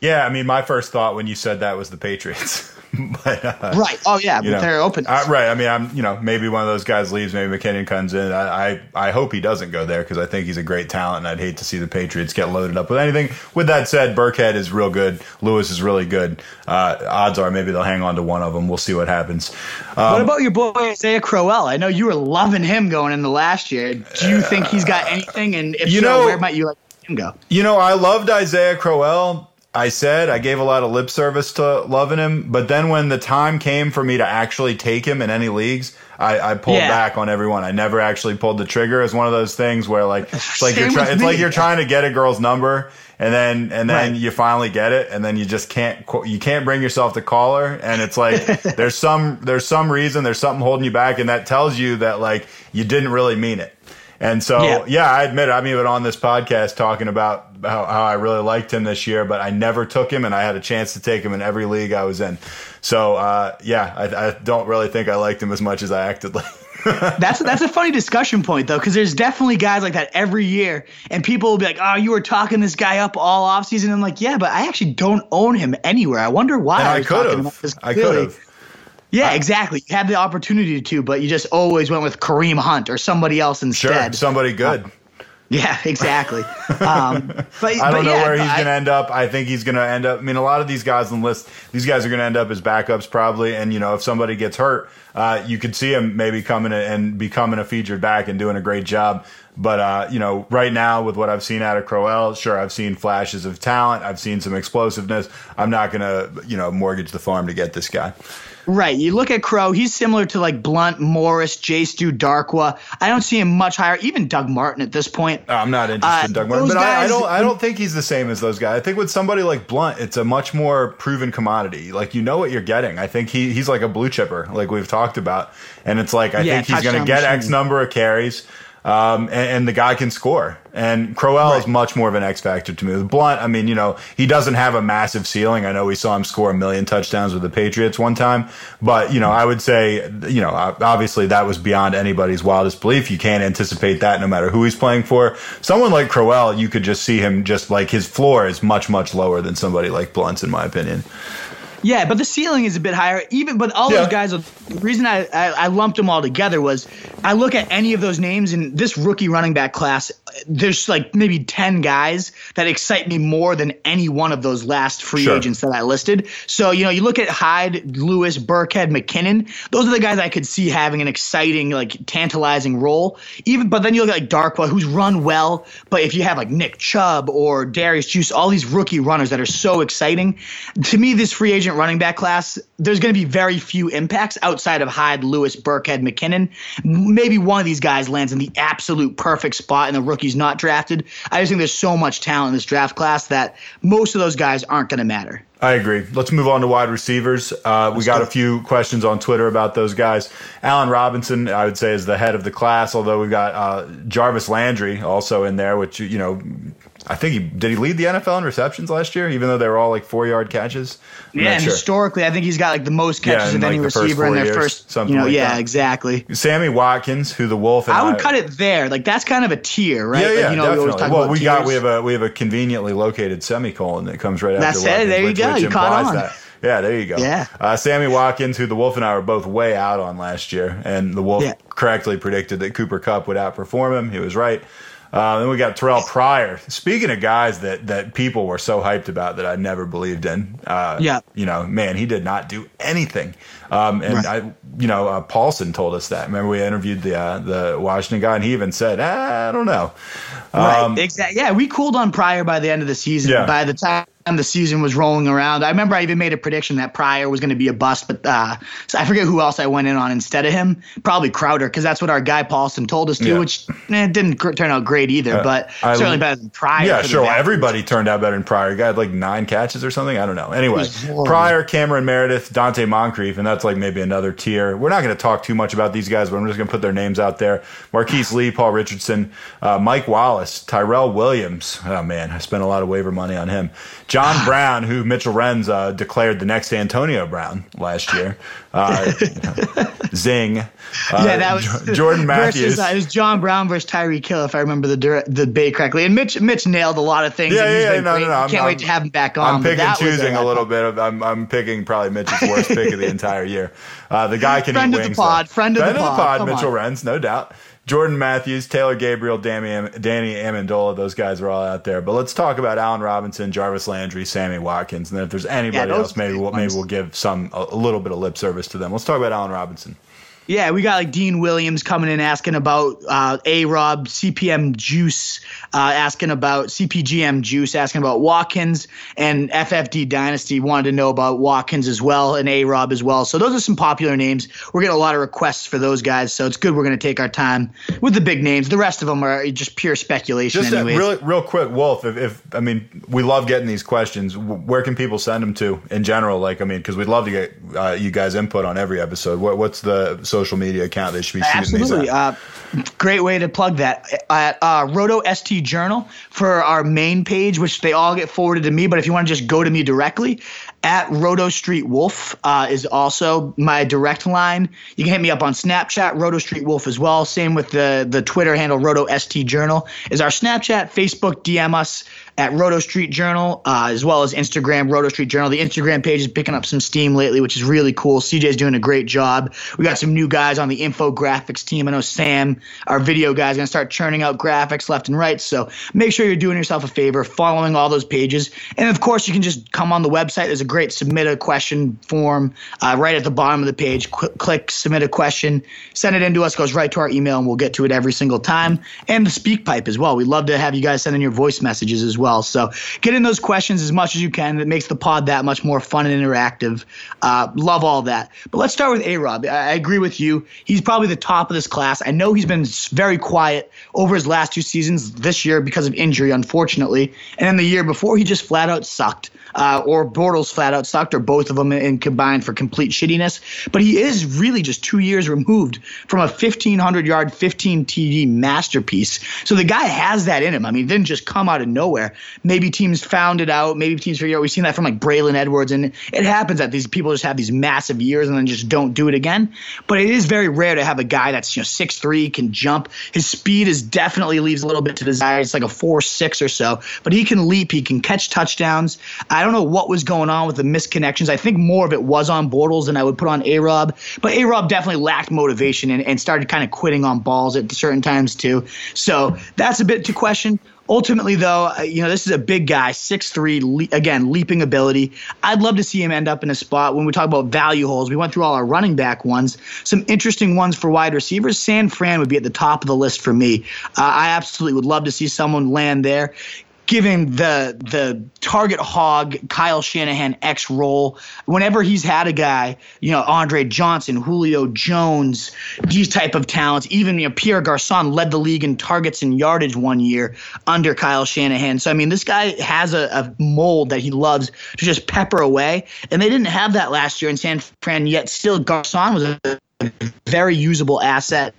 Yeah, I mean, my first thought when you said that was the Patriots. But, right. Oh, yeah. But they're open. Right. I mean, maybe one of those guys leaves. Maybe McKinnon comes in. I hope he doesn't go there because I think he's a great talent, and I'd hate to see the Patriots get loaded up with anything. With that said, Burkhead is real good. Lewis is really good. Odds are maybe they'll hang on to one of them. We'll see what happens. What about your boy Isaiah Crowell? I know you were loving him going into last year. Do you think he's got anything? And if so, where might you like him go? I loved Isaiah Crowell. I gave a lot of lip service to loving him, but then when the time came for me to actually take him in any leagues, I pulled back on everyone. I never actually pulled the trigger. It's one of those things where you're trying to get a girl's number and then you finally get it, and then you just can't bring yourself to call her, and it's like there's some reason, there's something holding you back, and that tells you that like you didn't really mean it. And so, I admit it. I'm even on this podcast talking about how I really liked him this year, but I never took him, and I had a chance to take him in every league I was in. So, I don't really think I liked him as much as I acted like. That's a funny discussion point, though, because there's definitely guys like that every year, and people will be like, oh, you were talking this guy up all offseason. I'm like, yeah, but I actually don't own him anywhere. I wonder why. And I could have. Yeah, exactly. You had the opportunity to, but you just always went with Kareem Hunt or somebody else instead. Sure, somebody good. Yeah, exactly. I don't know where he's going to end up. I think he's going to end up – I mean, a lot of these guys on the list, these guys are going to end up as backups probably. And, if somebody gets hurt, you could see him maybe coming and becoming a featured back and doing a great job. But, right now with what I've seen out of Crowell, sure, I've seen flashes of talent. I've seen some explosiveness. I'm not going to, mortgage the farm to get this guy. Right. You look at Crow, he's similar to like Blunt, Morris, Jay Stu, Darkwa. I don't see him much higher, even Doug Martin at this point. I'm not interested in Doug Martin, but I don't think he's the same as those guys. I think with somebody like Blunt, it's a much more proven commodity. Like, what you're getting. I think he's like a blue chipper, like we've talked about. And it's like, I think he's going to get X number of carries. And the guy can score. And Crowell is much more of an X factor to me. With Blunt, he doesn't have a massive ceiling. I know we saw him score 1,000,000 touchdowns with the Patriots one time. But, I would say, obviously that was beyond anybody's wildest belief. You can't anticipate that no matter who he's playing for. Someone like Crowell, you could just see him just like his floor is much, much lower than somebody like Blunt's, in my opinion. Yeah, but the ceiling is a bit higher. Those guys, the reason I lumped them all together was I look at any of those names in this rookie running back class, there's like maybe 10 guys that excite me more than any one of those last free agents that I listed. So, you know, you look at Hyde, Lewis, Burkhead, McKinnon. Those are the guys I could see having an exciting, like tantalizing role. Even, but then you look at like Darkwa, who's run well. But if you have like Nick Chubb or Darius Juice, all these rookie runners that are so exciting, to me, this free agent running back class, there's going to be very few impacts outside of Hyde, Lewis, Burkhead, McKinnon. Maybe one of these guys lands in the absolute perfect spot and the rookie's not drafted. I just think there's so much talent in this draft class that most of those guys aren't going to matter. I agree. Let's move on to wide receivers. We got a few questions on Twitter about those guys. Allen Robinson, I would say, is the head of the class, although we've got Jarvis Landry also in there, which, you know, I think he lead the NFL in receptions last year, even though they were all like 4-yard catches? Historically, I think he's got like the most catches of any receiver in their first, you know, exactly. Sammy Watkins, who the Wolf and I would cut it there. Like that's kind of a tier, right? Yeah, you know, definitely. We have a conveniently located semicolon that comes right after Watkins. There you go. You caught on. Yeah, there you go. Yeah. Sammy Watkins, who the Wolf and I were both way out on last year, and the Wolf correctly predicted that Cooper Kupp would outperform him. He was right. Then we got Terrell Pryor. Speaking of guys that people were so hyped about that I never believed in, you know, man, he did not do anything. Paulson told us that. Remember, we interviewed the Washington guy, and he even said, I don't know. Exactly. Yeah, we cooled on Pryor by the end of the season. Yeah. By the time the season was rolling around, I remember I even made a prediction that Pryor was going to be a bust, but I forget who else I went in on instead of him. Probably Crowder, because that's what our guy Paulson told us to, which didn't turn out great either, but certainly better than Pryor. Yeah, sure. Everybody turned out better than Pryor. Guy had like 9 catches or something. I don't know. Anyway, Pryor, Cameron Meredith, Dante Moncrief, and that's like maybe another tier. We're not going to talk too much about these guys, but I'm just going to put their names out there. Marquise Lee, Paul Richardson, Mike Wallace, Tyrell Williams. Oh, man, I spent a lot of waiver money on him. John Brown, who Mitchell Renz declared the next Antonio Brown last year. Zing. That was Jordan Matthews. It was John Brown versus Tyreek Hill, if I remember the debate correctly. And Mitch nailed a lot of things. Can't wait to have him back on. I'm picking choosing a little bit. I'm picking probably Mitch's worst pick of the entire year. The guy can friend eat wings. Friend of the pod, Mitchell Renz, no doubt. Jordan Matthews, Taylor Gabriel, Danny Amendola, those guys are all out there. But let's talk about Allen Robinson, Jarvis Landry, Sammy Watkins, and then if there's anybody else, maybe we'll give some a little bit of lip service to them. Let's talk about Allen Robinson. Yeah, we got like Dean Williams coming in asking about A-Rob, CPM Juice, asking about CPGM Juice, asking about Watkins, and FFD Dynasty wanted to know about Watkins as well and A-Rob as well. So those are some popular names. We're getting a lot of requests for those guys, so it's good we're going to take our time with the big names. The rest of them are just pure speculation anyway. Just real quick, Wolf, we love getting these questions. Where can people send them to in general? Because we'd love to get you guys' input on every episode. What's the social media account they should be shooting these at? Great way to plug that. At Roto ST Journal for our main page, which they all get forwarded to me. But if you want to just go to me directly, at Roto Street Wolf is also my direct line. You can hit me up on Snapchat, Roto Street Wolf as well. Same with the Twitter handle, Roto ST Journal is our Snapchat. Facebook, DM us at Roto Street Journal, as well as Instagram, Roto Street Journal. The Instagram page is picking up some steam lately, which is really cool. CJ's doing a great job. We got some new guys on the infographics team. I know Sam, our video guy, is going to start churning out graphics left and right. So make sure you're doing yourself a favor, following all those pages. And, of course, you can just come on the website. There's a great submit a question form right at the bottom of the page. Click submit a question. Send it in to us. It goes right to our email, and we'll get to it every single time. And the speak pipe as well. We'd love to have you guys send in your voice messages as well. So get in those questions as much as you can. It makes the pod that much more fun and interactive. Love all that. But let's start with A-Rob. I agree with you. He's probably the top of this class. I know he's been very quiet over his last 2 seasons, this year because of injury, unfortunately. And then the year before, he just flat out sucked. Or Bortles flat out sucked, or both of them in combined for complete shittiness. But he is really just 2 years removed from a 1,500-yard, 15 TD masterpiece. So the guy has that in him. I mean, it didn't just come out of nowhere. where maybe teams found it out, maybe teams figure out. We've seen that from like Braylon Edwards, and it happens that these people just have these massive years and then just don't do it again. But it is very rare to have a guy that's, 6'3", can jump. His speed is definitely leaves a little bit to desire. It's like a 4.6 or so, but he can leap, he can catch touchdowns. I don't know what was going on with the misconnections. I think more of it was on Bortles than I would put on A-Rob, but A-Rob definitely lacked motivation and started kind of quitting on balls at certain times too. So that's a bit to question. Ultimately, though, this is a big guy, 6'3", leaping ability. I'd love to see him end up in a spot when we talk about value holes. We went through all our running back ones. Some interesting ones for wide receivers. San Fran would be at the top of the list for me. I absolutely would love to see someone land there. Giving the target hog Kyle Shanahan X role, whenever he's had a guy, Andre Johnson, Julio Jones, these type of talents, even Pierre Garçon led the league in targets and yardage one year under Kyle Shanahan. So this guy has a mold that he loves to just pepper away, and they didn't have that last year in San Fran. Yet still, Garçon was a very usable asset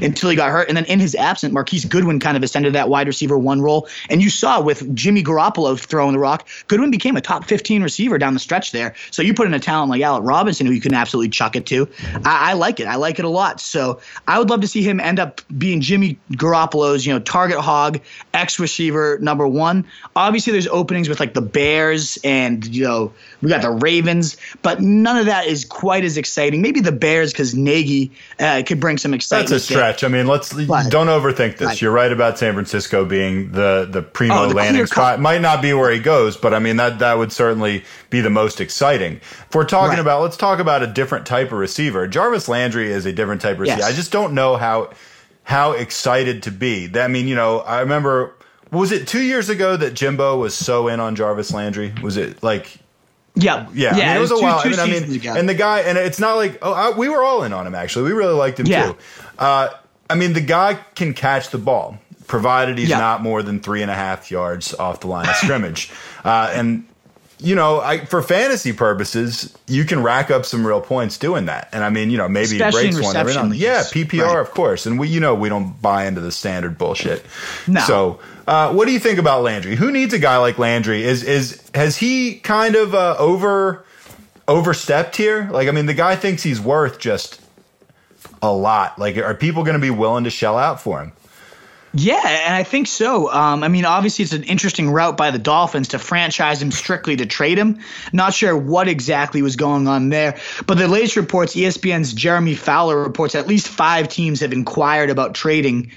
until he got hurt. And then in his absence, Marquise Goodwin kind of ascended that wide receiver one role. And you saw with Jimmy Garoppolo throwing the rock, Goodwin became a top 15 receiver down the stretch there. So you put in a talent like Allen Robinson, who you can absolutely chuck it to. I like it. I like it a lot. So I would love to see him end up being Jimmy Garoppolo's, target hog, X receiver number one. Obviously, there's openings with like the Bears and, we got the Ravens, but none of that is quite as exciting. Maybe the Bears, because Nagy could bring some excitement. That's a stretch. Don't overthink this. Right. You're right about San Francisco being the primo landing spot. Might not be where he goes, but that would certainly be the most exciting. If we're talking about, let's talk about a different type of receiver. Jarvis Landry is a different type of receiver. Yes. I just don't know how excited to be. I remember, was it 2 years ago that Jimbo was so in on Jarvis Landry? Was it like... Yeah. It was a while. And the guy, and it's not like, we were all in on him, actually. We really liked him, too. The guy can catch the ball, provided he's not more than 3.5 yards off the line of scrimmage. For fantasy purposes, you can rack up some real points doing that. And maybe he breaks one every now and then. Yeah, PPR, of course. And we don't buy into the standard bullshit. No. So... what do you think about Landry? Who needs a guy like Landry? Has he kind of overstepped here? The guy thinks he's worth just a lot. Are people going to be willing to shell out for him? Yeah, and I think so. Obviously, it's an interesting route by the Dolphins to franchise him strictly to trade him. Not sure what exactly was going on there. But the latest reports, ESPN's Jeremy Fowler reports at least 5 teams have inquired about trading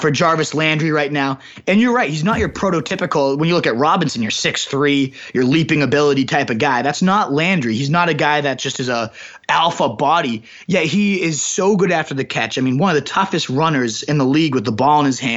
for Jarvis Landry right now. And you're right. He's not your prototypical. When you look at Robinson, you're 6'3", your leaping ability type of guy. That's not Landry. He's not a guy that just is a alpha body. Yet he is so good after the catch. One of the toughest runners in the league with the ball in his hand.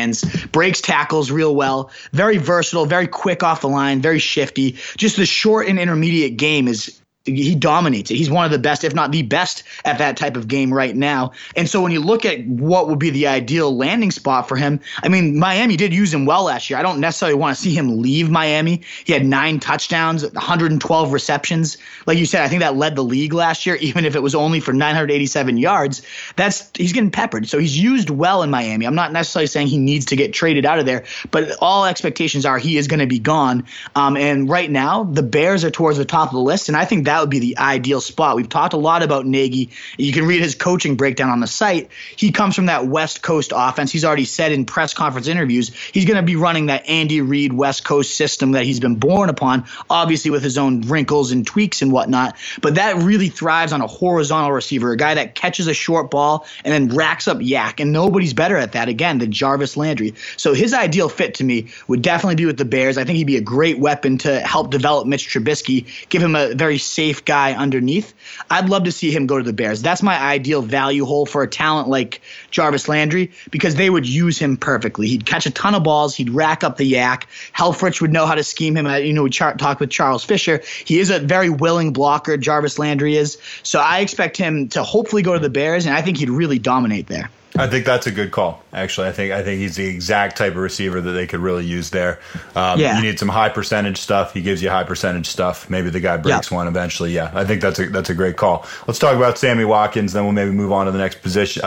Breaks tackles real well, very versatile, very quick off the line, very shifty. Just the short and intermediate game is he dominates it. He's one of the best, if not the best, at that type of game right now. And so when you look at what would be the ideal landing spot for him, Miami did use him well last year. I don't necessarily want to see him leave Miami. He had 9 touchdowns, 112 receptions. Like you said, I think that led the league last year, even if it was only for 987 yards. He's getting peppered. So he's used well in Miami. I'm not necessarily saying he needs to get traded out of there, but all expectations are he is going to be gone. And right now, the Bears are towards the top of the list, and I think that would be the ideal spot. We've talked a lot about Nagy. You can read his coaching breakdown on the site. He comes from that West Coast offense. He's already said in press conference interviews he's going to be running that Andy Reid West Coast system that he's been born upon, obviously with his own wrinkles and tweaks and whatnot. But that really thrives on a horizontal receiver, a guy that catches a short ball and then racks up yak. And nobody's better at that, again, than Jarvis Landry. So his ideal fit to me would definitely be with the Bears. I think he'd be a great weapon to help develop Mitch Trubisky, give him a very safe guy underneath. I'd love to see him go to the Bears. That's my ideal value hole for a talent like Jarvis Landry, because they would use him perfectly. He'd catch a ton of balls. He'd rack up the yak. Helfrich would know how to scheme him. We talked with Charles Fisher. He is a very willing blocker, Jarvis Landry is. So I expect him to hopefully go to the Bears, and I think he'd really dominate there. I think that's a good call, actually. I think he's the exact type of receiver that they could really use there. You need some high percentage stuff. He gives you high percentage stuff. Maybe the guy breaks one eventually. Yeah, I think that's a great call. Let's talk about Sammy Watkins, then we'll maybe move on to the next position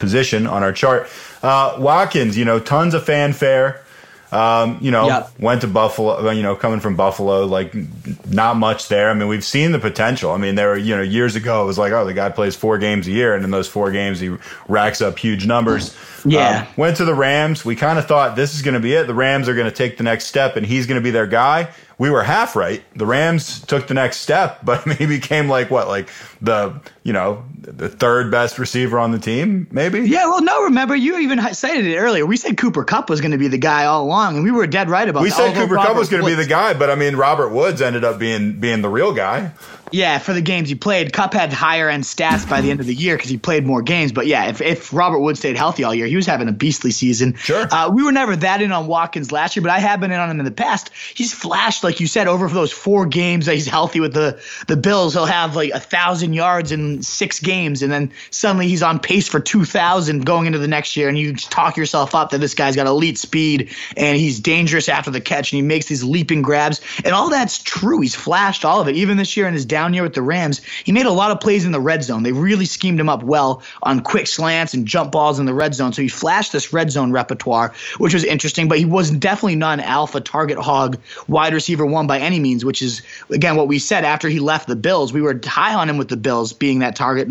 position on our chart. Watkins, tons of fanfare. Went to Buffalo, coming from Buffalo, not much there. I mean, we've seen the potential. I mean, there were, years ago, it was like, oh, the guy plays 4 games a year. And in those 4 games, he racks up huge numbers. Yeah. Went to the Rams. We kind of thought this is going to be it. The Rams are going to take the next step and he's going to be their guy. We were half right. The Rams took the next step, but he became the third best receiver on the team, maybe? Yeah, well, no, remember, you even cited it earlier. We said Cooper Kupp was going to be the guy all along, and we were dead right about that. We said Cooper Kupp was going to be the guy, but, Robert Woods ended up being the real guy. Yeah, for the games he played. Kupp had higher-end stats by the end of the year because he played more games. But, yeah, if Robert Woods stayed healthy all year, he was having a beastly season. Sure. We were never that in on Watkins last year, but I have been in on him in the past. He's flashed, like you said, over for those 4 games that he's healthy with the Bills. He'll have, 1,000 yards in 6 games, and then suddenly he's on pace for 2,000 going into the next year, and you talk yourself up that this guy's got elite speed, and he's dangerous after the catch, and he makes these leaping grabs. And all that's true. He's flashed all of it, even this year in his down year with the Rams. He made a lot of plays in the red zone. They really schemed him up well on quick slants and jump balls in the red zone. So he flashed this red zone repertoire, which was interesting, but he was definitely not an alpha target hog wide receiver one by any means, which is, again, what we said after he left the Bills. We were high on him with the Bills being that target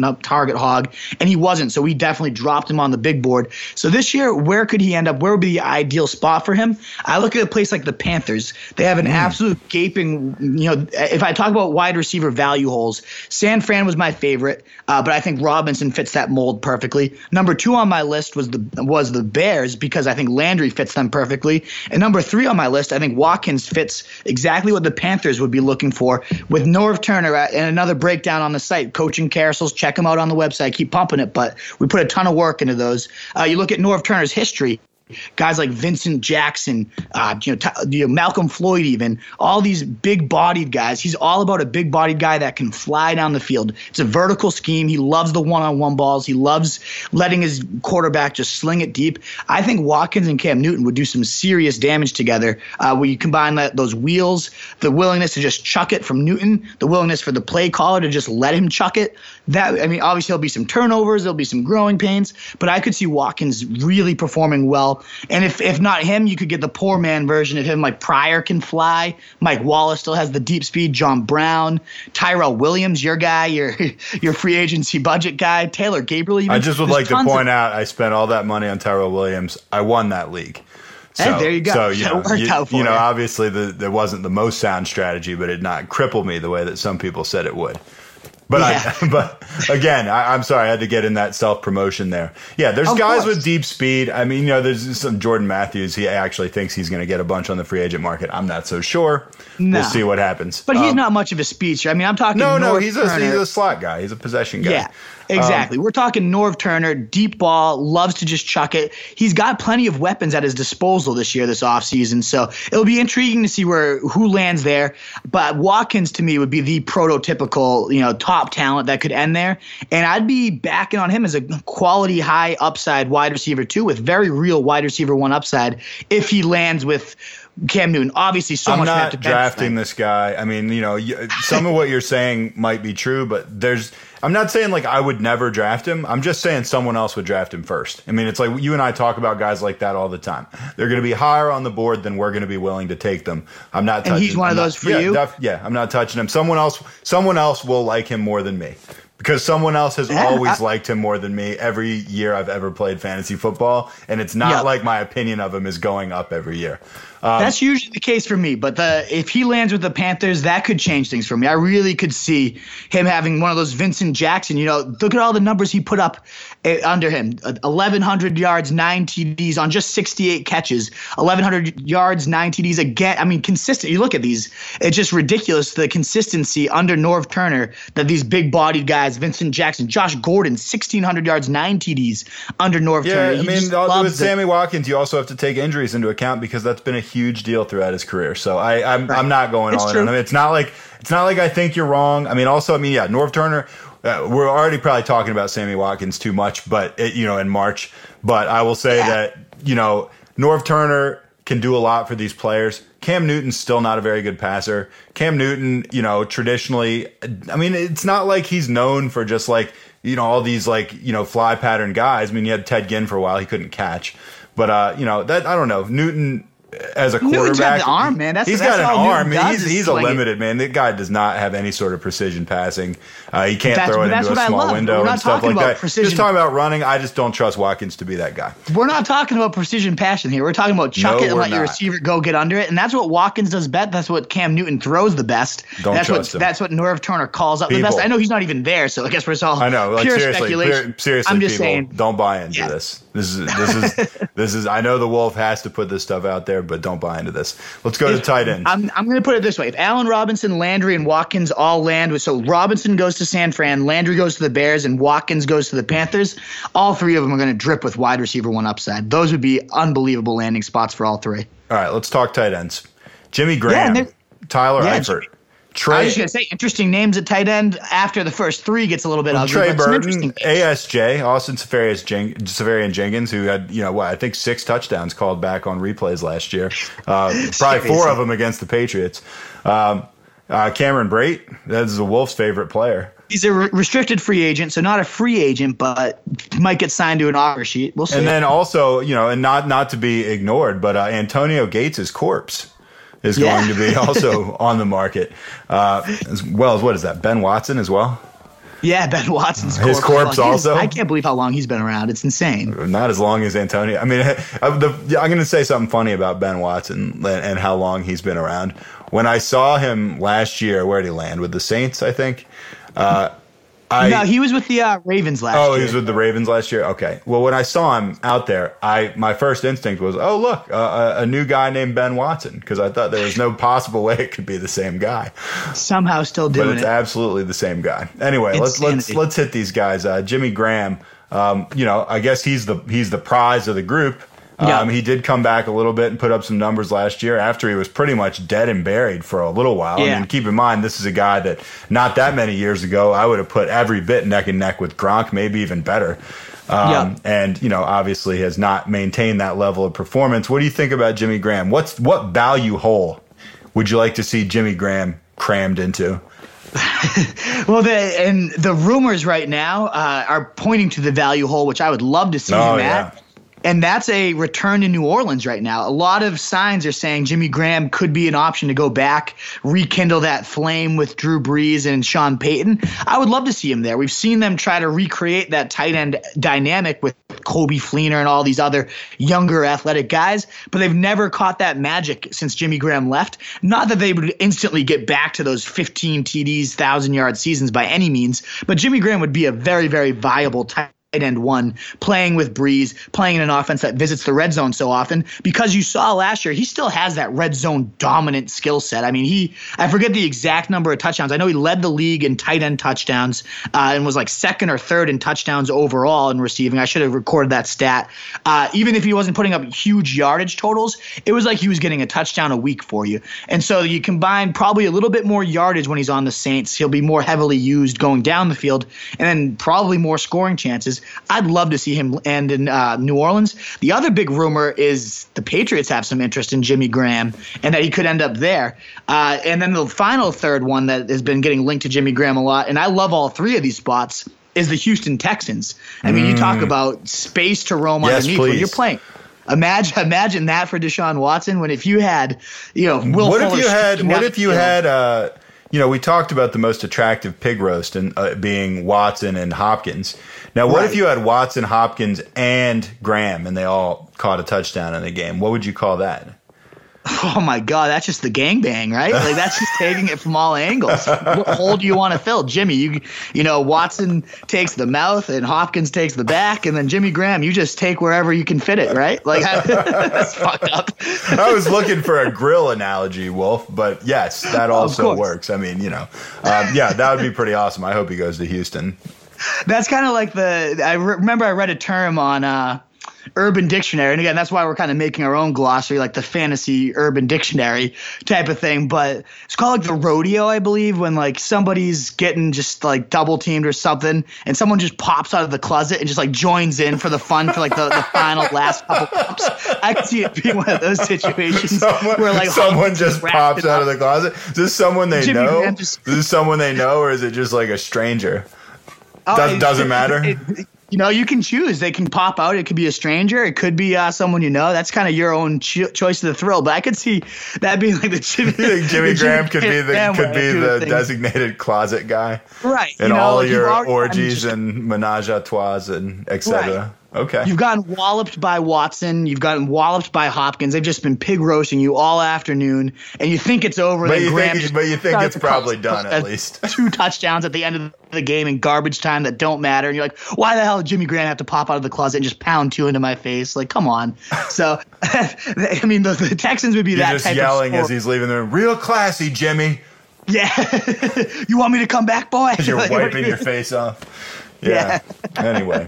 hog, and he wasn't. So we definitely dropped him on the big board. So this year, where could he end up? Where would be the ideal spot for him? I look at a place like the Panthers. They have an absolute gaping, if I talk about wide receiver value holes, San Fran was my favorite, but I think Robinson fits that mold perfectly. Number 2 on my list was the Bears, because I think Landry fits them perfectly. And number 3 on my list, I think Watkins fits exactly what the Panthers would be looking for, with Norv Turner and another breakdown on the site. Coaching carousels, check them out on the website. Keep pumping it, but we put a ton of work into those. You look at Norv Turner's history. Guys like Vincent Jackson, Malcolm Floyd, even all these big-bodied guys. He's all about a big-bodied guy that can fly down the field. It's a vertical scheme. He loves the one-on-one balls. He loves letting his quarterback just sling it deep. I think Watkins and Cam Newton would do some serious damage together. When you combine those wheels, the willingness to just chuck it from Newton, the willingness for the play caller to just let him chuck it. Obviously there'll be some turnovers, there'll be some growing pains, but I could see Watkins really performing well. And if not him, you could get the poor man version of him. Like Pryor can fly. Mike Wallace still has the deep speed. John Brown, Tyrell Williams, your guy, your free agency budget guy, Taylor Gabriel. Even. I just would like to point out, I spent all that money on Tyrell Williams. I won that league. So, hey, there you go. So, obviously there wasn't the most sound strategy, but it not crippled me the way that some people said it would. But yeah. I'm sorry, I had to get in that self-promotion there. Yeah, there's guys with deep speed. I mean, there's some Jordan Matthews. He actually thinks he's going to get a bunch on the free agent market. I'm not so sure. No. We'll see what happens. But he's not much of a speedster. I mean, I'm talking he's a slot guy. He's a possession guy. Yeah. Exactly. We're talking Norv Turner, deep ball, loves to just chuck it. He's got plenty of weapons at his disposal this offseason, so it'll be intriguing to see who lands there. But Watkins, to me, would be the prototypical, top talent that could end there. And I'd be backing on him as a quality, high upside wide receiver, too, with very real wide receiver one upside if he lands with – Cam Newton, obviously, so much. I'm not drafting this guy. I mean, some of what you're saying might be true, but I'm not saying I would never draft him. I'm just saying someone else would draft him first. I mean, it's like you and I talk about guys like that all the time. They're going to be higher on the board than we're going to be willing to take them. I'm not touching him. And he's one of those for you? Yeah, I'm not touching him. Someone else will like him more than me. Because someone else has always liked him more than me every year I've ever played fantasy football, and it's not like my opinion of him is going up every year. That's usually the case for me, but if he lands with the Panthers, that could change things for me. I really could see him having one of those Vincent Jackson. Look at all the numbers he put up under him. 1,100 yards, 9 TDs on just 68 catches. 1,100 yards, 9 TDs again. I mean, consistent. You look at these. It's just ridiculous, the consistency under Norv Turner that these big-bodied guys, Vincent Jackson, Josh Gordon, 1,600 yards, 9 TDs under Norv Turner. Yeah, with Sammy Watkins, you also have to take injuries into account because that's been a huge deal throughout his career. So I'm not going all in on him. It's not like I think you're wrong. I mean, Norv Turner. We're already probably talking about Sammy Watkins too much, but in March. But I will say that Norv Turner can do a lot for these players. Cam Newton's still not a very good passer. Cam Newton, traditionally, I mean, it's not like he's known for just all these fly pattern guys. I mean, you had Ted Ginn for a while. He couldn't catch. But, I don't know. Newton as a quarterback, the arm, man. He's got an arm. He's a limited man. That guy does not have any sort of precision passing. He can't throw it into a small window and stuff like that. Just talking about running, I just don't trust Watkins to be that guy. We're not talking about precision passion here. We're talking about chuck it and let your receiver go get under it. And that's what Watkins does best. That's what Cam Newton throws the best. Don't trust him. That's what Norv Turner calls up the best. I know he's not even there, so I guess we're all pure speculation. Seriously, people, don't buy into this. This is. I know the Wolf has to put this stuff out there, but don't buy into this. Let's go to tight end. I'm going to put it this way: if Allen Robinson, Landry, and Watkins all land, so Robinson goes to San Fran, Landry goes to the Bears, and Watkins goes to the Panthers. All three of them are going to drip with wide receiver one upside. Those would be unbelievable landing spots for all three. All right, let's talk tight ends. Jimmy Graham, Tyler Eifert. I was going to say, interesting names at tight end after the first three gets a little bit ugly. Trey Burton, ASJ, Austin Seferian Jenkins, who had, I think 6 touchdowns called back on replays last year. Probably 4 of them against the Patriots. Cameron Brate, that's the Wolf's favorite player. He's a restricted free agent, so not a free agent, but might get signed to an offer sheet. We'll see. And then also, and not to be ignored, but Antonio Gates' corpse is going to be also on the market, as well as what is that? Ben Watson as well. Yeah, Ben Watson's corpse. His corpse also. I can't believe how long he's been around. It's insane. Not as long as Antonio. I mean, I'm going to say something funny about Ben Watson and how long he's been around. When I saw him last year, where did he land? With the Saints, I think. No, he was with the Ravens last year. Oh, he was with the Ravens last year? Okay. Well, when I saw him out there, my first instinct was, oh, look, a new guy named Ben Watson, because I thought there was no possible way it could be the same guy. Somehow still doing it. But it's absolutely the same guy. Anyway, let's hit these guys. Jimmy Graham, I guess he's the prize of the group. Yeah. He did come back a little bit and put up some numbers last year after he was pretty much dead and buried for a little while. Yeah. I mean, keep in mind, this is a guy that not that many years ago, I would have put every bit neck and neck with Gronk, maybe even better. And, obviously has not maintained that level of performance. What do you think about Jimmy Graham? What value hole would you like to see Jimmy Graham crammed into? Well, the rumors right now are pointing to the value hole, which I would love to see him at. And that's a return to New Orleans right now. A lot of signs are saying Jimmy Graham could be an option to go back, rekindle that flame with Drew Brees and Sean Payton. I would love to see him there. We've seen them try to recreate that tight end dynamic with Kobe Fleener and all these other younger athletic guys, but they've never caught that magic since Jimmy Graham left. Not that they would instantly get back to those 15 TDs, 1,000-yard seasons by any means, but Jimmy Graham would be a very, very viable tight end one, playing with Breeze, playing in an offense that visits the red zone so often, because you saw last year, he still has that red zone dominant skill set. I mean, I forget the exact number of touchdowns. I know he led the league in tight end touchdowns and was like second or third in touchdowns overall in receiving. I should have recorded that stat. Even if he wasn't putting up huge yardage totals, it was like he was getting a touchdown a week for you. And so you combine probably a little bit more yardage when he's on the Saints. He'll be more heavily used going down the field and then probably more scoring chances. I'd love to see him end in New Orleans. The other big rumor is the Patriots have some interest in Jimmy Graham and that he could end up there. And then the final third one that has been getting linked to Jimmy Graham a lot, and I love all three of these spots, is the Houston Texans. I mean, you talk about space to roam underneath when you're playing. Imagine that for Deshaun Watson when if you had, Will Fuller. We talked about the most attractive pig roast and being Watson and Hopkins. Now, what if you had Watson, Hopkins, and Graham, and they all caught a touchdown in a game? What would you call that? Oh, my God. That's just the gangbang, right? Like, that's just taking it from all angles. What hole do you want to fill? Jimmy, Watson takes the mouth and Hopkins takes the back. And then Jimmy Graham, you just take wherever you can fit it, right? Like, that's fucked up. I was looking for a grill analogy, Wolf. But, yes, that also works. I mean, that would be pretty awesome. I hope he goes to Houston. That's kind of like I remember I read a term on Urban Dictionary. And again, that's why we're kind of making our own glossary, like the fantasy Urban Dictionary type of thing. But it's called like the rodeo, I believe, when like somebody's getting just like double teamed or something and someone just pops out of the closet and just like joins in for the fun for like the final last couple cups. I could see it being one of those situations where like someone just pops out of the closet. Is this someone they know? Is this someone they know or is it just like a stranger? Doesn't matter. You know, you can choose. They can pop out. It could be a stranger. It could be someone you know. That's kind of your own choice of the thrill. But I could see that being like the Jimmy Graham could be the designated closet guy, right? And you know, all like your orgies and menage a trois and etc. Right. Okay, you've gotten walloped by Watson. You've gotten walloped by Hopkins. They've just been pig roasting you all afternoon, and you think it's over. But you think it's probably done at least. 2 touchdowns at the end of the game in garbage time that don't matter, and you're like, why the hell did Jimmy Graham have to pop out of the closet and just pound 2 into my face? Like, come on. So, I mean, the Texans would be that type of yelling as he's leaving the room. Real classy, Jimmy. Yeah. You want me to come back, boy? You're wiping your face off. Yeah. Anyway.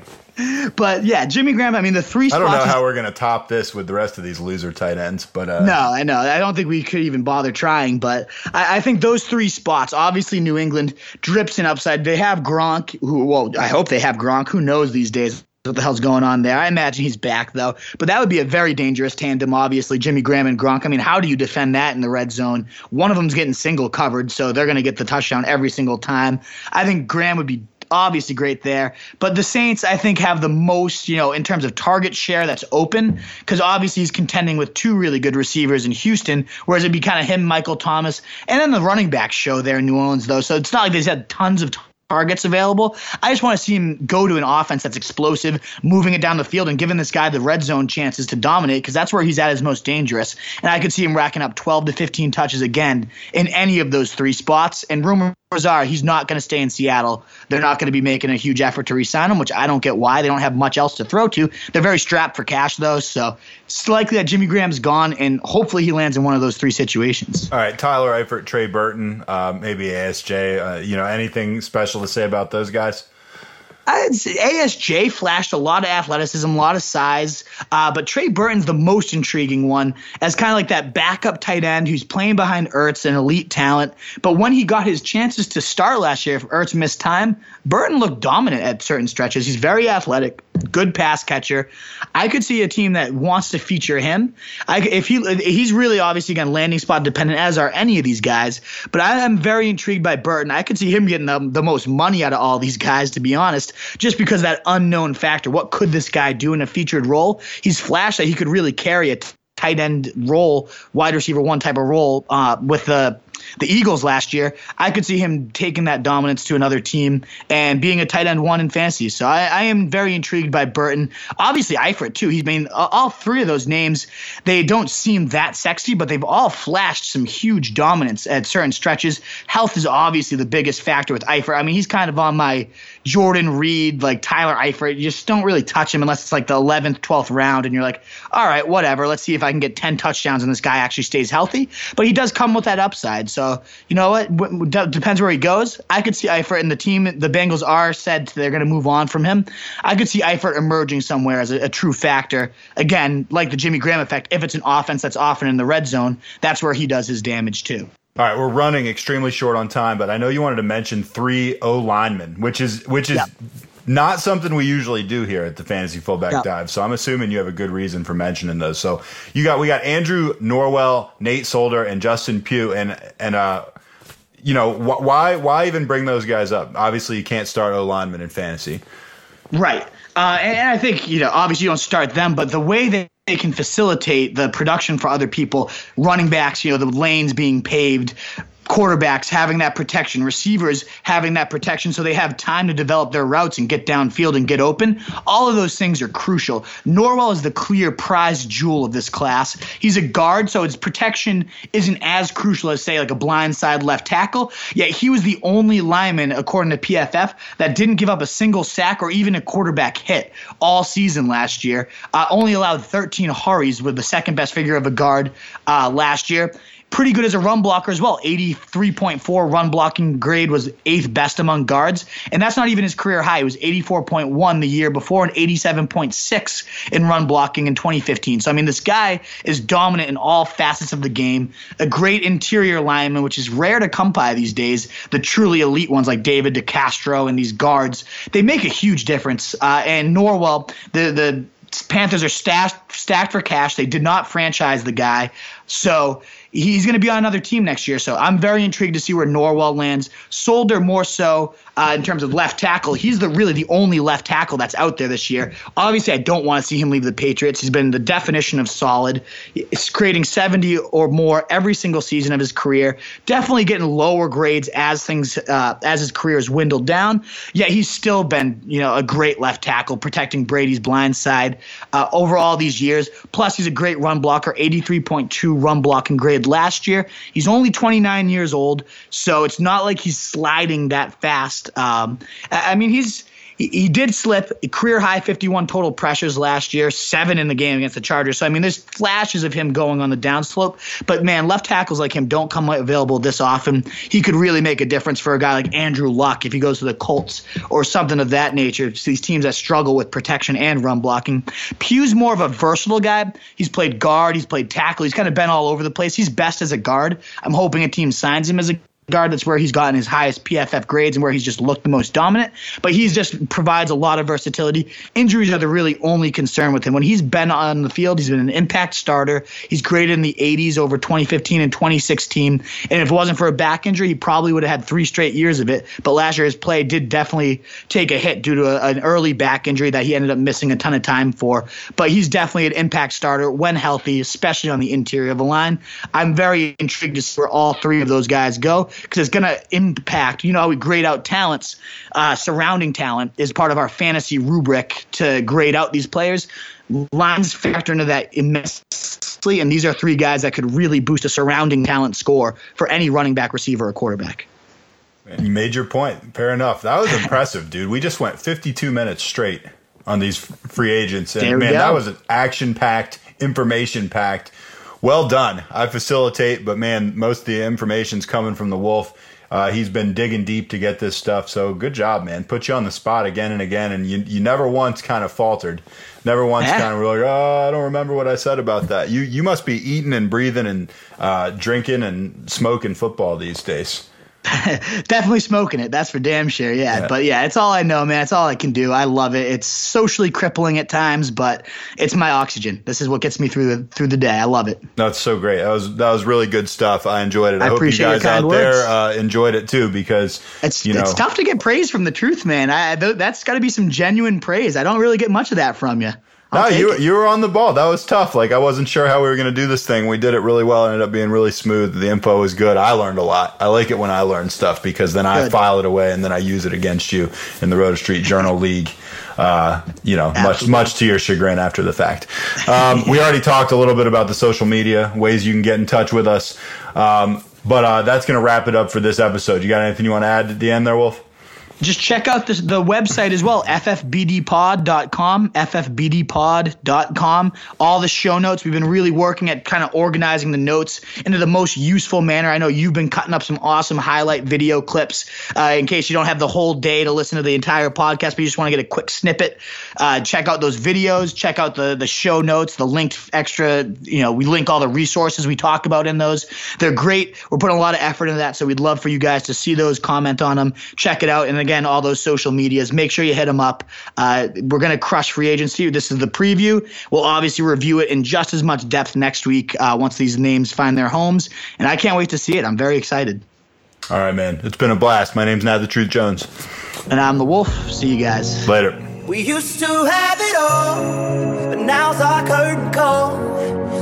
But, yeah, Jimmy Graham, I mean, the 3 spots. I don't know how we're going to top this with the rest of these loser tight ends. But no, I know. I don't think we could even bother trying. But I think those 3 spots, obviously New England drips in upside. They have Gronk. I hope they have Gronk. Who knows these days what the hell's going on there? I imagine he's back, though. But that would be a very dangerous tandem, obviously, Jimmy Graham and Gronk. I mean, how do you defend that in the red zone? One of them's getting single covered, so they're going to get the touchdown every single time. I think Graham would be obviously great there. But the Saints, I think, have the most, you know, in terms of target share that's open, because obviously he's contending with 2 really good receivers in Houston, whereas it'd be kind of him, Michael Thomas, and then the running back show there in New Orleans, though. So it's not like they've had tons of targets available. I just want to see him go to an offense that's explosive, moving it down the field and giving this guy the red zone chances to dominate, because that's where he's at his most dangerous. And I could see him racking up 12 to 15 touches again in any of those 3 spots. And rumors are he's not going to stay in Seattle. They're not going to be making a huge effort to re-sign him, which I don't get why. They don't have much else to throw to. They're very strapped for cash, though. So it's likely that Jimmy Graham's gone, and hopefully he lands in one of those 3 situations. All right, Tyler Eifert, Trey Burton, maybe ASJ, anything special to say about those guys? ASJ flashed a lot of athleticism, a lot of size, but Trey Burton's the most intriguing one as kind of like that backup tight end who's playing behind Ertz, an elite talent. But when he got his chances to start last year, if Ertz missed time, Burton looked dominant at certain stretches. He's very athletic, good pass catcher. I could see a team that wants to feature him. He's really obviously going landing spot dependent, as are any of these guys. But I am very intrigued by Burton. I could see him getting the most money out of all these guys, to be honest, just because of that unknown factor. What could this guy do in a featured role? He's flashed that he could really carry a tight end role, wide receiver one type of role with the Eagles last year. I could see him taking that dominance to another team and being a tight end one in fantasy. So I am very intrigued by Burton. Obviously, Eifert, too. He's been all 3 of those names. They don't seem that sexy, but they've all flashed some huge dominance at certain stretches. Health is obviously the biggest factor with Eifert. I mean, he's kind of on my Jordan Reed, like Tyler Eifert. You just don't really touch him unless it's like the 11th, 12th round, and you're like, all right, whatever. Let's see if I can get 10 touchdowns and this guy actually stays healthy. But he does come with that upside. So, you know what? Depends where he goes. I could see Eifert, and the Bengals are said they're going to move on from him. I could see Eifert emerging somewhere as a true factor. Again, like the Jimmy Graham effect, if it's an offense that's often in the red zone, that's where he does his damage too. All right, we're running extremely short on time, but I know you wanted to mention 3 O-linemen, which is not something we usually do here at the Fantasy Fullback Dive. So I'm assuming you have a good reason for mentioning those. So we got Andrew Norwell, Nate Solder, and Justin Pugh, why even bring those guys up? Obviously, you can't start O-linemen in fantasy, right? And I think obviously you don't start them, but the way they can facilitate the production for other people, running backs, the lanes being paved, quarterbacks having that protection, receivers having that protection, so they have time to develop their routes and get downfield and get open. All of those things are crucial. Norwell is the clear prize jewel of this class. He's a guard, so his protection isn't as crucial as, say, like a blindside left tackle, yet he was the only lineman, according to PFF, that didn't give up a single sack or even a quarterback hit all season last year. Only allowed 13 hurries, with the second best figure of a guard last year. Pretty good as a run blocker as well. 83.4 run blocking grade was 8th best among guards. And that's not even his career high. It was 84.1 the year before and 87.6 in run blocking in 2015. So, I mean, this guy is dominant in all facets of the game. A great interior lineman, which is rare to come by these days. The truly elite ones like David DeCastro and these guards, they make a huge difference. And Norwell, the Panthers are stacked for cash. They did not franchise the guy. So he's going to be on another team next year. So I'm very intrigued to see where Norwell lands. Solder more so. in terms of left tackle. He's really the only left tackle that's out there this year. Obviously, I don't want to see him leave the Patriots. He's been the definition of solid. He's creating 70 or more every single season of his career. Definitely getting lower grades as his career is dwindled down. Yet he's still been, a great left tackle, protecting Brady's blind side over all these years. Plus, he's a great run blocker, 83.2 run blocking grade last year. He's only 29 years old, so it's not like he's sliding that fast. He did slip, a career-high 51 total pressures last year, 7 in the game against the Chargers. So, there's flashes of him going on the downslope. But, man, left tackles like him don't come available this often. He could really make a difference for a guy like Andrew Luck if he goes to the Colts or something of that nature. It's these teams that struggle with protection and run blocking. Pugh's more of a versatile guy. He's played guard. He's played tackle. He's kind of been all over the place. He's best as a guard. I'm hoping a team signs him as a guard. That's where he's gotten his highest PFF grades and where he's just looked the most dominant. But he just provides a lot of versatility. Injuries are the really only concern with him. When he's been on the field, he's been an impact starter. He's graded in the 80s over 2015 and 2016. And if it wasn't for a back injury, he probably would have had 3 straight years of it. But last year, his play did definitely take a hit due to an early back injury that he ended up missing a ton of time for. But he's definitely an impact starter when healthy, especially on the interior of the line. I'm very intrigued to see where all 3 of those guys go, because it's going to impact, how we grade out talents. Surrounding talent is part of our fantasy rubric to grade out these players. Lines factor into that immensely, and these are 3 guys that could really boost a surrounding talent score for any running back, receiver, or quarterback. You made your point. Fair enough. That was impressive, dude. We just went 52 minutes straight on these free agents. And, man, that was an action-packed, information-packed. Well done. I facilitate, but man, most of the information's coming from the Wolf. He's been digging deep to get this stuff, so good job, man. Put you on the spot again and again, and you never once kind of faltered. Never once kind of were like, I don't remember what I said about that. You must be eating and breathing and drinking and smoking football these days. Definitely smoking it. That's for damn sure. Yeah. But yeah, it's all I know, man. It's all I can do. I love it. It's socially crippling at times, but it's my oxygen. This is what gets me through the day. I love it. That's so great. That was really good stuff. I enjoyed it. I hope you guys out there enjoyed it too, because it's tough to get praise from the truth, man. That's got to be some genuine praise. I don't really get much of that from you. No, you were on the ball. That was tough. Like, I wasn't sure how we were going to do this thing. We did it really well. It ended up being really smooth. The info was good. I learned a lot. I like it when I learn stuff, because then I file it away and then I use it against you in the Roto Street Journal League. Much to your chagrin after the fact. We already talked a little bit about the social media, ways you can get in touch with us. But that's going to wrap it up for this episode. You got anything you want to add at the end there, Wolf? Just check out the website as well, ffbdpod.com, ffbdpod.com. All the show notes, we've been really working at kind of organizing the notes into the most useful manner. I know you've been cutting up some awesome highlight video clips in case you don't have the whole day to listen to the entire podcast, but you just want to get a quick snippet. Check out those videos. Check out the show notes, the linked extra. We link all the resources we talk about in those. They're great. We're putting a lot of effort into that, so we'd love for you guys to see those, comment on them, check it out. And again, all those social medias, make sure you hit them up. We're going to crush free agency. This is the preview. We'll obviously review it in just as much depth next week once these names find their homes. And I can't wait to see it. I'm very excited. All right, man. It's been a blast. My name's Nat the Truth Jones. And I'm the Wolf. See you guys later. We used to have it all, but now's our curtain call.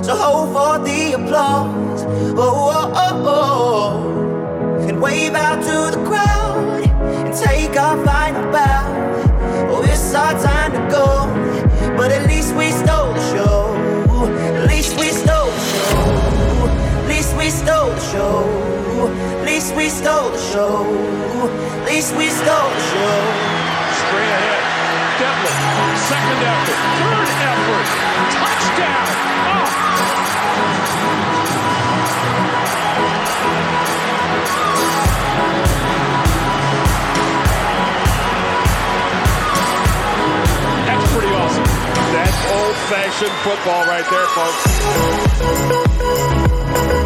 So hold for the applause. Oh, oh, oh, oh. And wave out to the crowd. Take our final bow. Oh, it's our time to go. But at least we stole the show. At least we stole the show. At least we stole the show. At least we stole the show. At least we stole the show. Straight ahead. Devlin. Second effort. Third effort. Touchdown. Pretty awesome. That's old-fashioned football right there, folks.